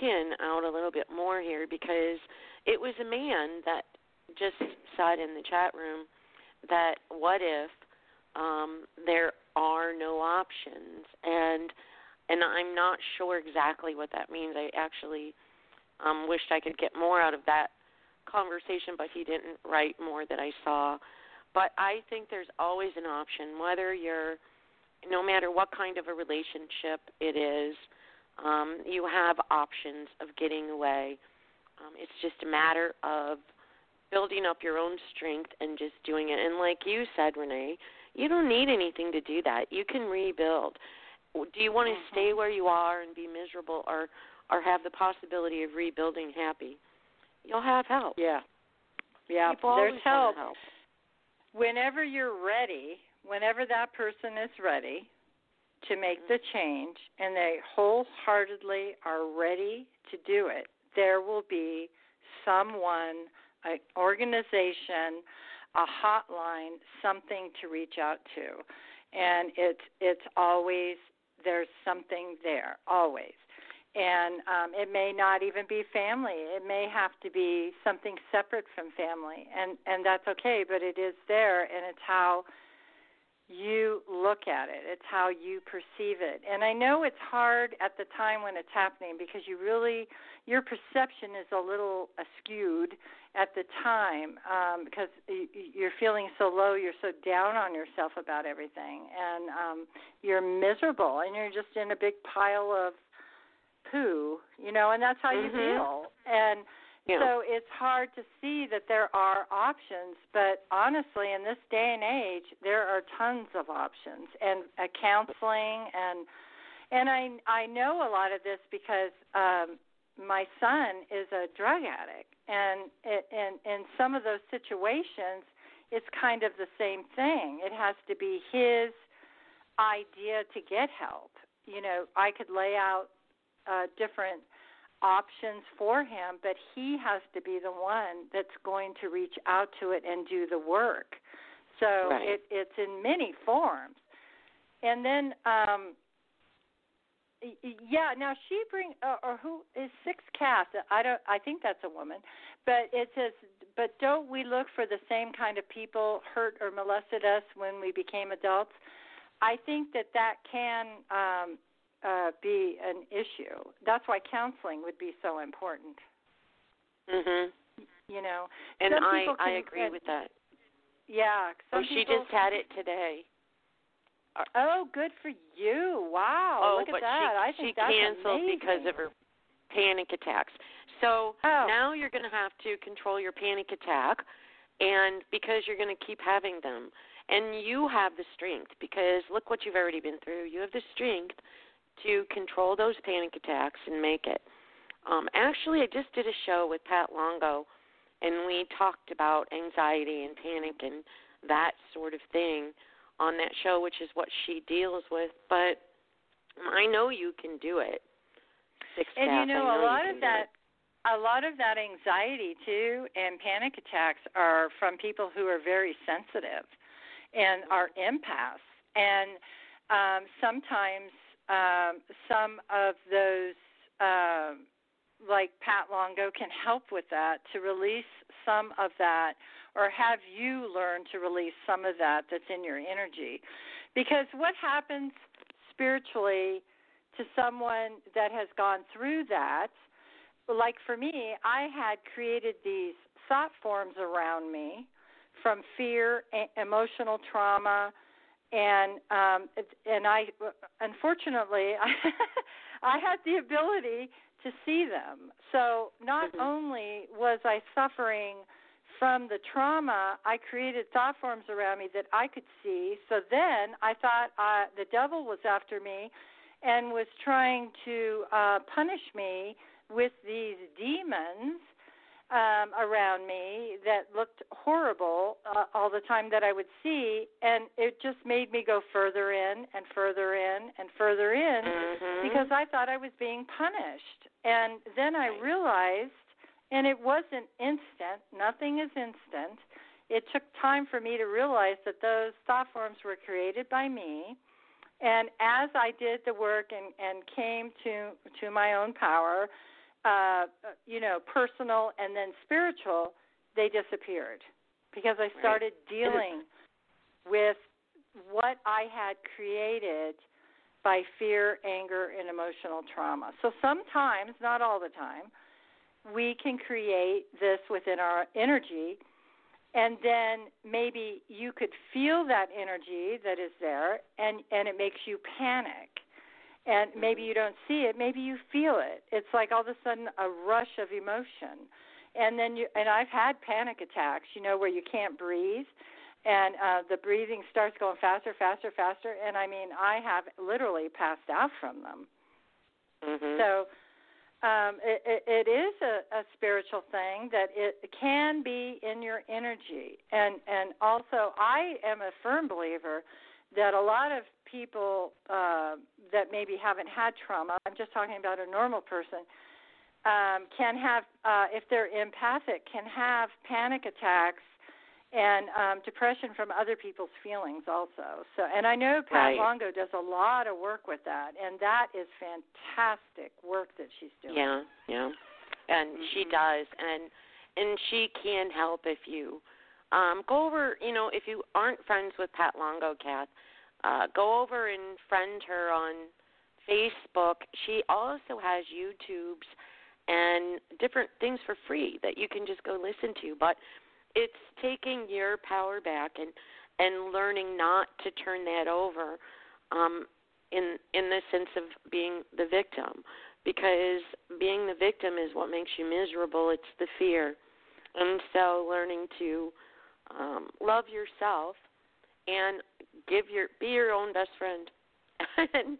Ken out a little bit more here because it was a man that. Just said in the chat room that what if um, there are no options, and and I'm not sure exactly what that means. I actually um, wished I could get more out of that conversation, but he didn't write more that I saw. But I think there's always an option, whether you're no matter what kind of a relationship it is, um, you have options of getting away. Um, it's just a matter of building up your own strength and just doing it. And like you said, Renee, you don't need anything to do that. You can rebuild. Do you want to mm-hmm. stay where you are and be miserable, or, or have the possibility of rebuilding happy? You'll have help. Yeah. Yeah, people, there's help. help. Whenever you're ready, whenever that person is ready to make mm-hmm. the change and they wholeheartedly are ready to do it, there will be someone, an organization, a hotline, something to reach out to. And it's it's always, there's something there, always. And um, it may not even be family. It may have to be something separate from family. And, and that's okay, but it is there, and it's how you look at it. It's how you perceive it. And I know it's hard at the time when it's happening because you really, your perception is a little askewed at the time um, because you're feeling so low, you're so down on yourself about everything, and um, you're miserable, and you're just in a big pile of poo, you know, and that's how mm-hmm. you feel. And yeah. so it's hard to see that there are options, but honestly, in this day and age, there are tons of options, and uh, counseling, and and I I know a lot of this because um, my son is a drug addict, and it, and in some of those situations, it's kind of the same thing. It has to be his idea to get help. You know, I could lay out Uh, different options for him, but he has to be the one that's going to reach out to it and do the work. So right. it, it's in many forms. And then, um, yeah. Now she bring uh, or who is six cast? I don't. I think that's a woman. But it says, but don't we look for the same kind of people hurt or molested us when we became adults? I think that that can. Um, Uh, be an issue. That's why counseling would be so important. Mhm. You know, and I, I agree with that. Yeah. Oh, she just had it today. Oh, good for you! Wow. Oh, look at that. I think that's amazing. She canceled because of her panic attacks. So now you're going to have to control your panic attack, and because you're going to keep having them, and you have the strength because look what you've already been through. You have the strength to control those panic attacks and make it. Um, actually, I just did a show with Pat Longo, and we talked about anxiety and panic and that sort of thing on that show, which is what she deals with. But I know you can do it. Six and staff, you know, know a lot of that, a lot of that anxiety too, and panic attacks are from people who are very sensitive and are empaths, and um, sometimes. Um, some of those, um, like Pat Longo, can help with that to release some of that, or have you learn to release some of that that's in your energy. Because what happens spiritually to someone that has gone through that, like for me, I had created these thought forms around me from fear, emotional trauma, And um, and I, unfortunately, I, I had the ability to see them. So not mm-hmm. only was I suffering from the trauma, I created thought forms around me that I could see. So then I thought uh, the devil was after me and was trying to uh, punish me with these demons Um, around me that looked horrible uh, all the time that I would see, and it just made me go further in and further in and further in mm-hmm. because I thought I was being punished. And then I realized, and it wasn't instant, nothing is instant, it took time for me to realize that those thought forms were created by me. And as I did the work and, and came to, to my own power, Uh, you know, personal and then spiritual, they disappeared because I started right. dealing with what I had created by fear, anger, and emotional trauma. So sometimes, not all the time, we can create this within our energy And then maybe you could feel that energy that is there, and, and it makes you panic. And maybe you don't see it. Maybe you feel it. It's like all of a sudden a rush of emotion. And then you, and I've had panic attacks, you know, where you can't breathe, and uh, the breathing starts going faster, faster, faster. And, I mean, I have literally passed out from them. Mm-hmm. So um, it, it, it is a, a spiritual thing that it can be in your energy. And, and also I am a firm believer that a lot of people uh, that maybe haven't had trauma, I'm just talking about a normal person, um, can have, uh, if they're empathic, can have panic attacks and um, depression from other people's feelings also. So, and I know Pat right. Longo does a lot of work with that, and that is fantastic work that she's doing. Yeah, yeah. And mm-hmm. she does, and and she can help if you um, go over, you know, if you aren't friends with Pat Longo, Kath, uh, go over and friend her on Facebook. She also has YouTubes and different things for free that you can just go listen to, but it's taking your power back and, and learning not to turn that over um, in in the sense of being the victim, because being the victim is what makes you miserable. It's the fear. And so learning to um, love yourself and give your be your own best friend. and,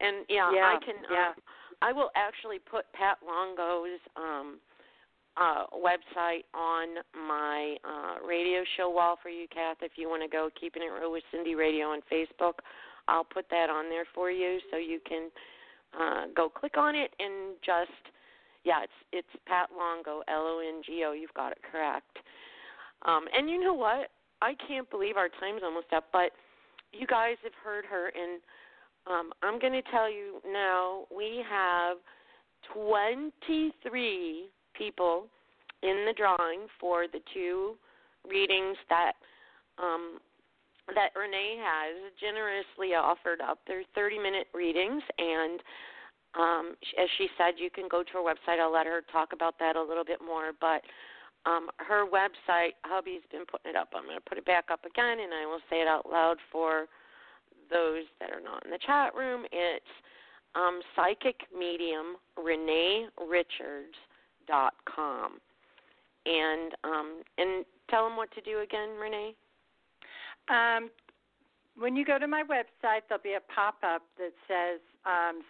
and, yeah, yeah, I can yeah. Um, I will actually put Pat Longo's um, – Uh, website on my uh, radio show wall for you, Kath. If you want to go Keeping It Real with Cyndi Radio on Facebook, I'll put that on there for you so you can uh, go click on it and just, yeah, it's it's Pat Longo, L O N G O. You've got it correct. Um, and you know what? I can't believe our time's almost up, but you guys have heard her, and um, I'm going to tell you now we have twenty-three people in the drawing for the two readings that um, that Renee has generously offered up. They're thirty-minute readings, and um, as she said, you can go to her website. I'll let her talk about that a little bit more, but um, her website, hubby's been putting it up. I'm going to put it back up again, and I will say it out loud for those that are not in the chat room. It's um, Psychic Medium Renee Richards dot com, and um, and tell them what to do again, Renee. Um, when you go to my website, there'll be a pop-up that says um,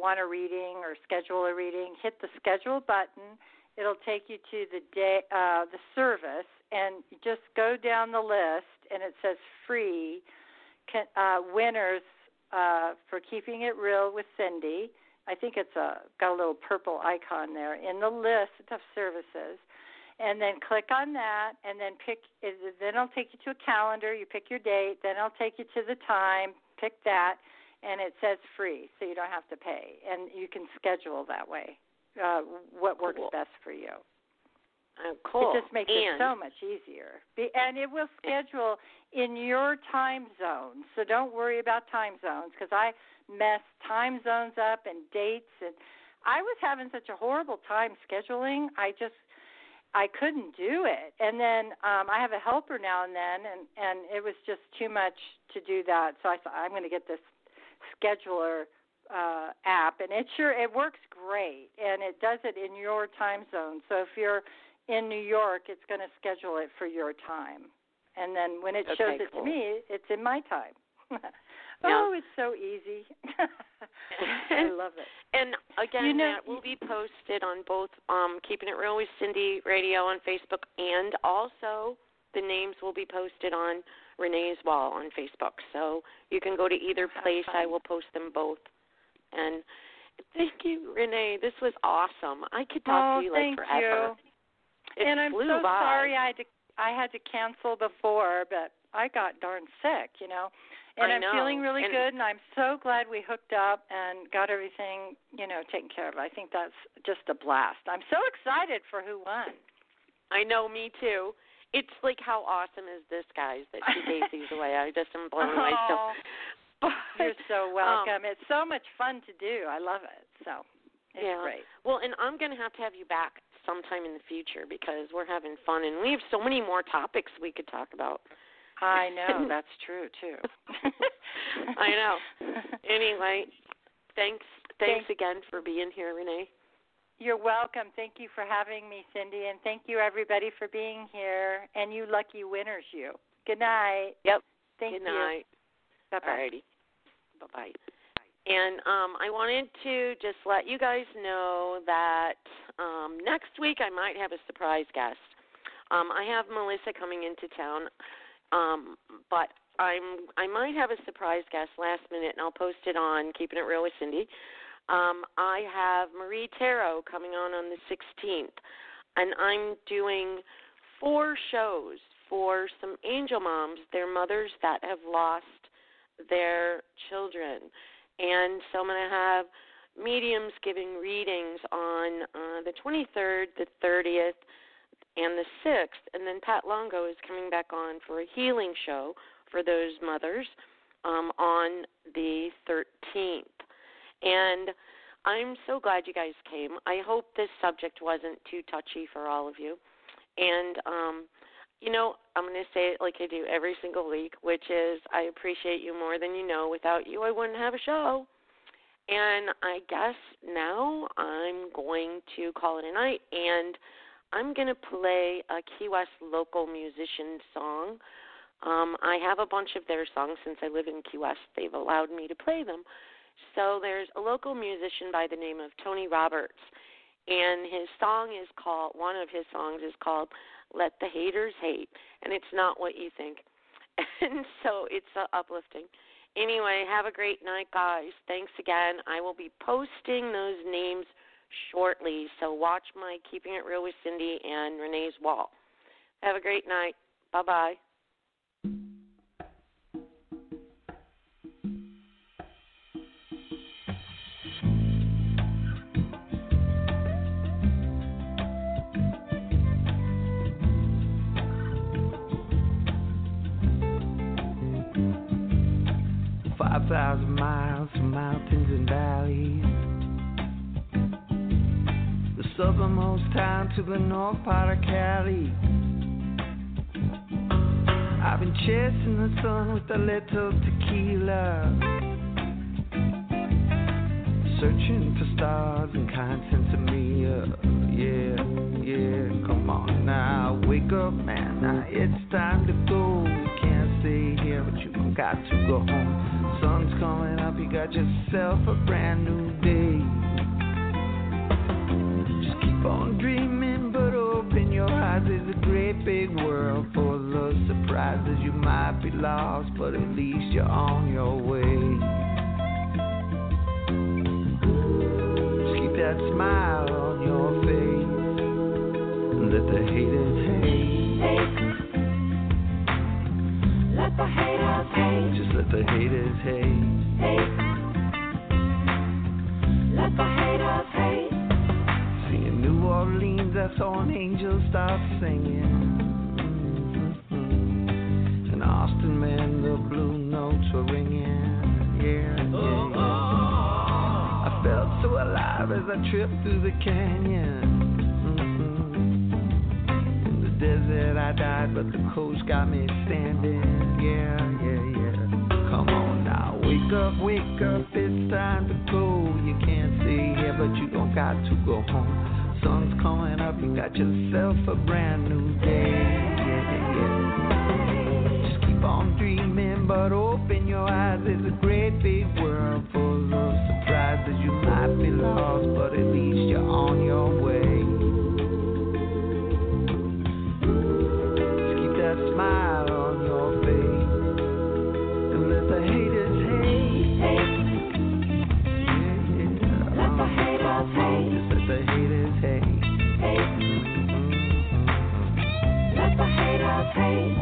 want a reading or schedule a reading. Hit the schedule button. It'll take you to the day uh, the service, and just go down the list, and it says free can, uh, winners uh, for Keeping It Real with Cyndi. I think it's a, got a little purple icon there in the list of services, and then click on that, and then pick. Then it'll take you to a calendar. You pick your date. Then it'll take you to the time. Pick that, and it says free, so you don't have to pay, and you can schedule that way. Uh, what works cool. best for you? Oh, cool. It just makes and, it so much easier, Be, and it will schedule in your time zone. So don't worry about time zones, because I mess time zones up and dates, and I was having such a horrible time scheduling. I just I couldn't do it. And then um, I have a helper now and then, and, and it was just too much to do that. So I thought I'm going to get this scheduler uh, app, and it sure it works great, and it does it in your time zone. So if you're in New York, it's going to schedule it for your time, and then when it okay, shows it cool. to me, it's in my time. Oh, it's so easy. I love it. And, again, you know, that will be posted on both um, Keeping It Real with Cyndi Radio on Facebook, and also the names will be posted on Renee's wall on Facebook. So you can go to either place. I will post them both. And thank you, Renee. This was awesome. I could talk oh, to you, like, forever. You. It and I'm so by. sorry I had, to, I had to cancel before, but I got darn sick, you know. And I I'm know. feeling really and good, and I'm so glad we hooked up and got everything, you know, taken care of. I think that's just a blast. I'm so excited for who won. I know, me too. It's like, how awesome is this, guys, that she gave these away? I just am blown away. So. But, you're so welcome. Um, it's so much fun to do. I love it. So it's yeah. great. Well, and I'm going to have to have you back sometime in the future, because we're having fun and we have so many more topics we could talk about. I know, that's true too. I know. Anyway, thanks thanks Thank- again for being here, Renee. You're welcome. Thank you for having me, Cyndi, and thank you everybody for being here, and you lucky winners, you. Good night. Yep. Thank Good you. Good night. Bye-bye. Alrighty. Bye-bye. And um, I wanted to just let you guys know that um, next week I might have a surprise guest. Um, I have Melissa coming into town, um, but I'm I might have a surprise guest last minute, and I'll post it on Keeping It Real with Cyndi. Um, I have Marie Tarot coming on on the sixteenth, and I'm doing four shows for some angel moms, their mothers that have lost their children. And so I'm going to have mediums giving readings on uh, the twenty-third, the thirtieth, and the sixth. And then Pat Longo is coming back on for a healing show for those mothers um, on the thirteenth. And I'm so glad you guys came. I hope this subject wasn't too touchy for all of you. And, um, you know, I'm going to say it like I do every single week, which is I appreciate you more than you know. Without you, I wouldn't have a show. And I guess now I'm going to call it a night, and I'm going to play a Key West local musician song. Um, I have a bunch of their songs since I live in Key West. They've allowed me to play them. So there's a local musician by the name of Tony Roberts, and his song is called, one of his songs is called Let the Haters Hate, and it's not what you think. And so it's uh, uplifting. Anyway, have a great night, guys. Thanks again. I will be posting those names shortly, so watch my Keeping It Real with Cyndi and Renee's wall. Have a great night. Bye-bye. Thousand miles from mountains and valleys, the southernmost town to the north part of Cali. I've been chasing the sun with a little tequila, searching for stars and contents of me. Yeah, yeah, come on now, wake up, man. Now it's time to go. Can't stay here, but you got to go home. Sun's coming up, you got yourself a brand new day. Just keep on dreaming, but open your eyes. It's a great big world full of surprises. You might be lost, but at least you're on your way. Just keep that smile on your face. Let the haters hate. Let the haters hate. Just let the haters hate. Hate. Let the haters hate. See, in New Orleans, I saw an angel start singing. In Austin, man, the blue notes were ringing. Yeah, yeah, yeah. I felt so alive as I tripped through the canyon. In the desert, I died, but the coast got me standing. Yeah, yeah, yeah. Come on now, wake up, wake up, it's time to go. You can't stay here, but you don't got to go home. Sun's coming up, you got yourself a brand new day. Yeah, yeah, yeah. Just keep on dreaming, but open your eyes. It's a great big world full of surprises. You might be lost, but at least you're on your way. Just keep that smile on your face. Let the haters hate. Hate. Yeah. Let the haters hate. Just let the haters hate. Hate. Mm-hmm. Let the haters hate.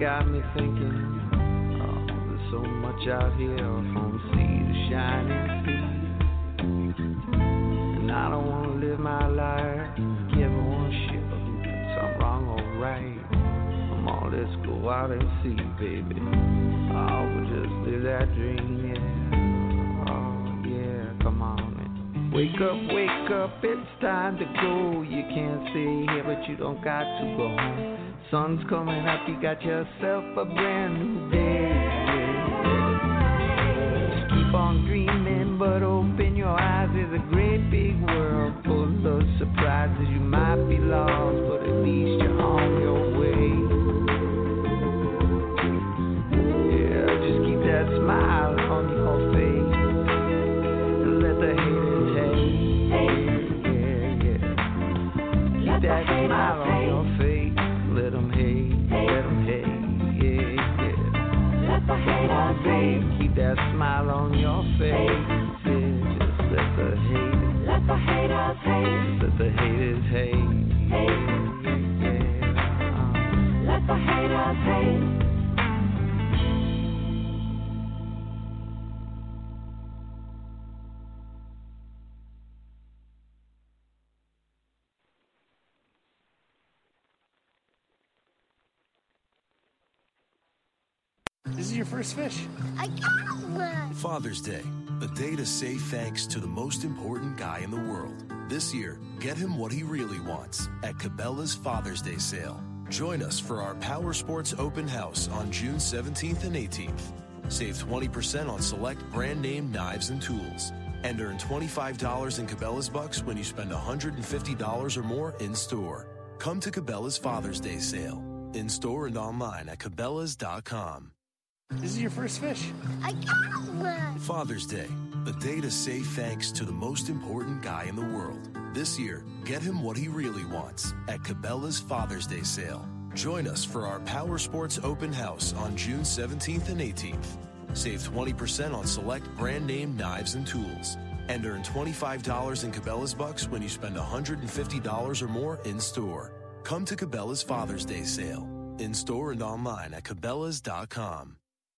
Got me thinking, oh, there's so much out here. From sea to shining sea, and I don't want to live my life. Give one shit if you did something wrong or right. Come on, let's go out and see, baby. Oh, just live that dream, yeah. Oh, yeah, come on. Wake up, wake up, it's time to go. You can't stay here, but you don't got to go home. Sun's coming up, you got yourself a brand new day. Just keep on dreaming, but open your eyes. There's a great big world full of surprises. You might be lost, but at least you're on your way. Yeah, just keep that smile on your face. Let the haters hate, hate, yeah, yeah. Keep that smile on your face. Let them hate, let them hate, yeah, yeah. Let the haters hate. Keep that smile on your face, yeah. Just let the haters, let the haters hate, let the haters hate, yeah, yeah. Uh, let the haters hate. This is your first fish. I got one. Father's Day, a day to say thanks to the most important guy in the world. This year, get him what he really wants at Cabela's Father's Day sale. Join us for our Power Sports Open House on June seventeenth and eighteenth. Save twenty percent on select brand name knives and tools. And earn twenty-five dollars in Cabela's bucks when you spend one hundred fifty dollars or more in store. Come to Cabela's Father's Day sale. In store and online at Cabela's dot com. This is your first fish. I got one. Father's Day, a day to say thanks to the most important guy in the world. This year, get him what he really wants at Cabela's Father's Day sale. Join us for our Power Sports Open House on June seventeenth and eighteenth. Save twenty percent on select brand name knives and tools. And earn twenty-five dollars in Cabela's bucks when you spend one hundred fifty dollars or more in store. Come to Cabela's Father's Day sale. In store and online at Cabela's dot com.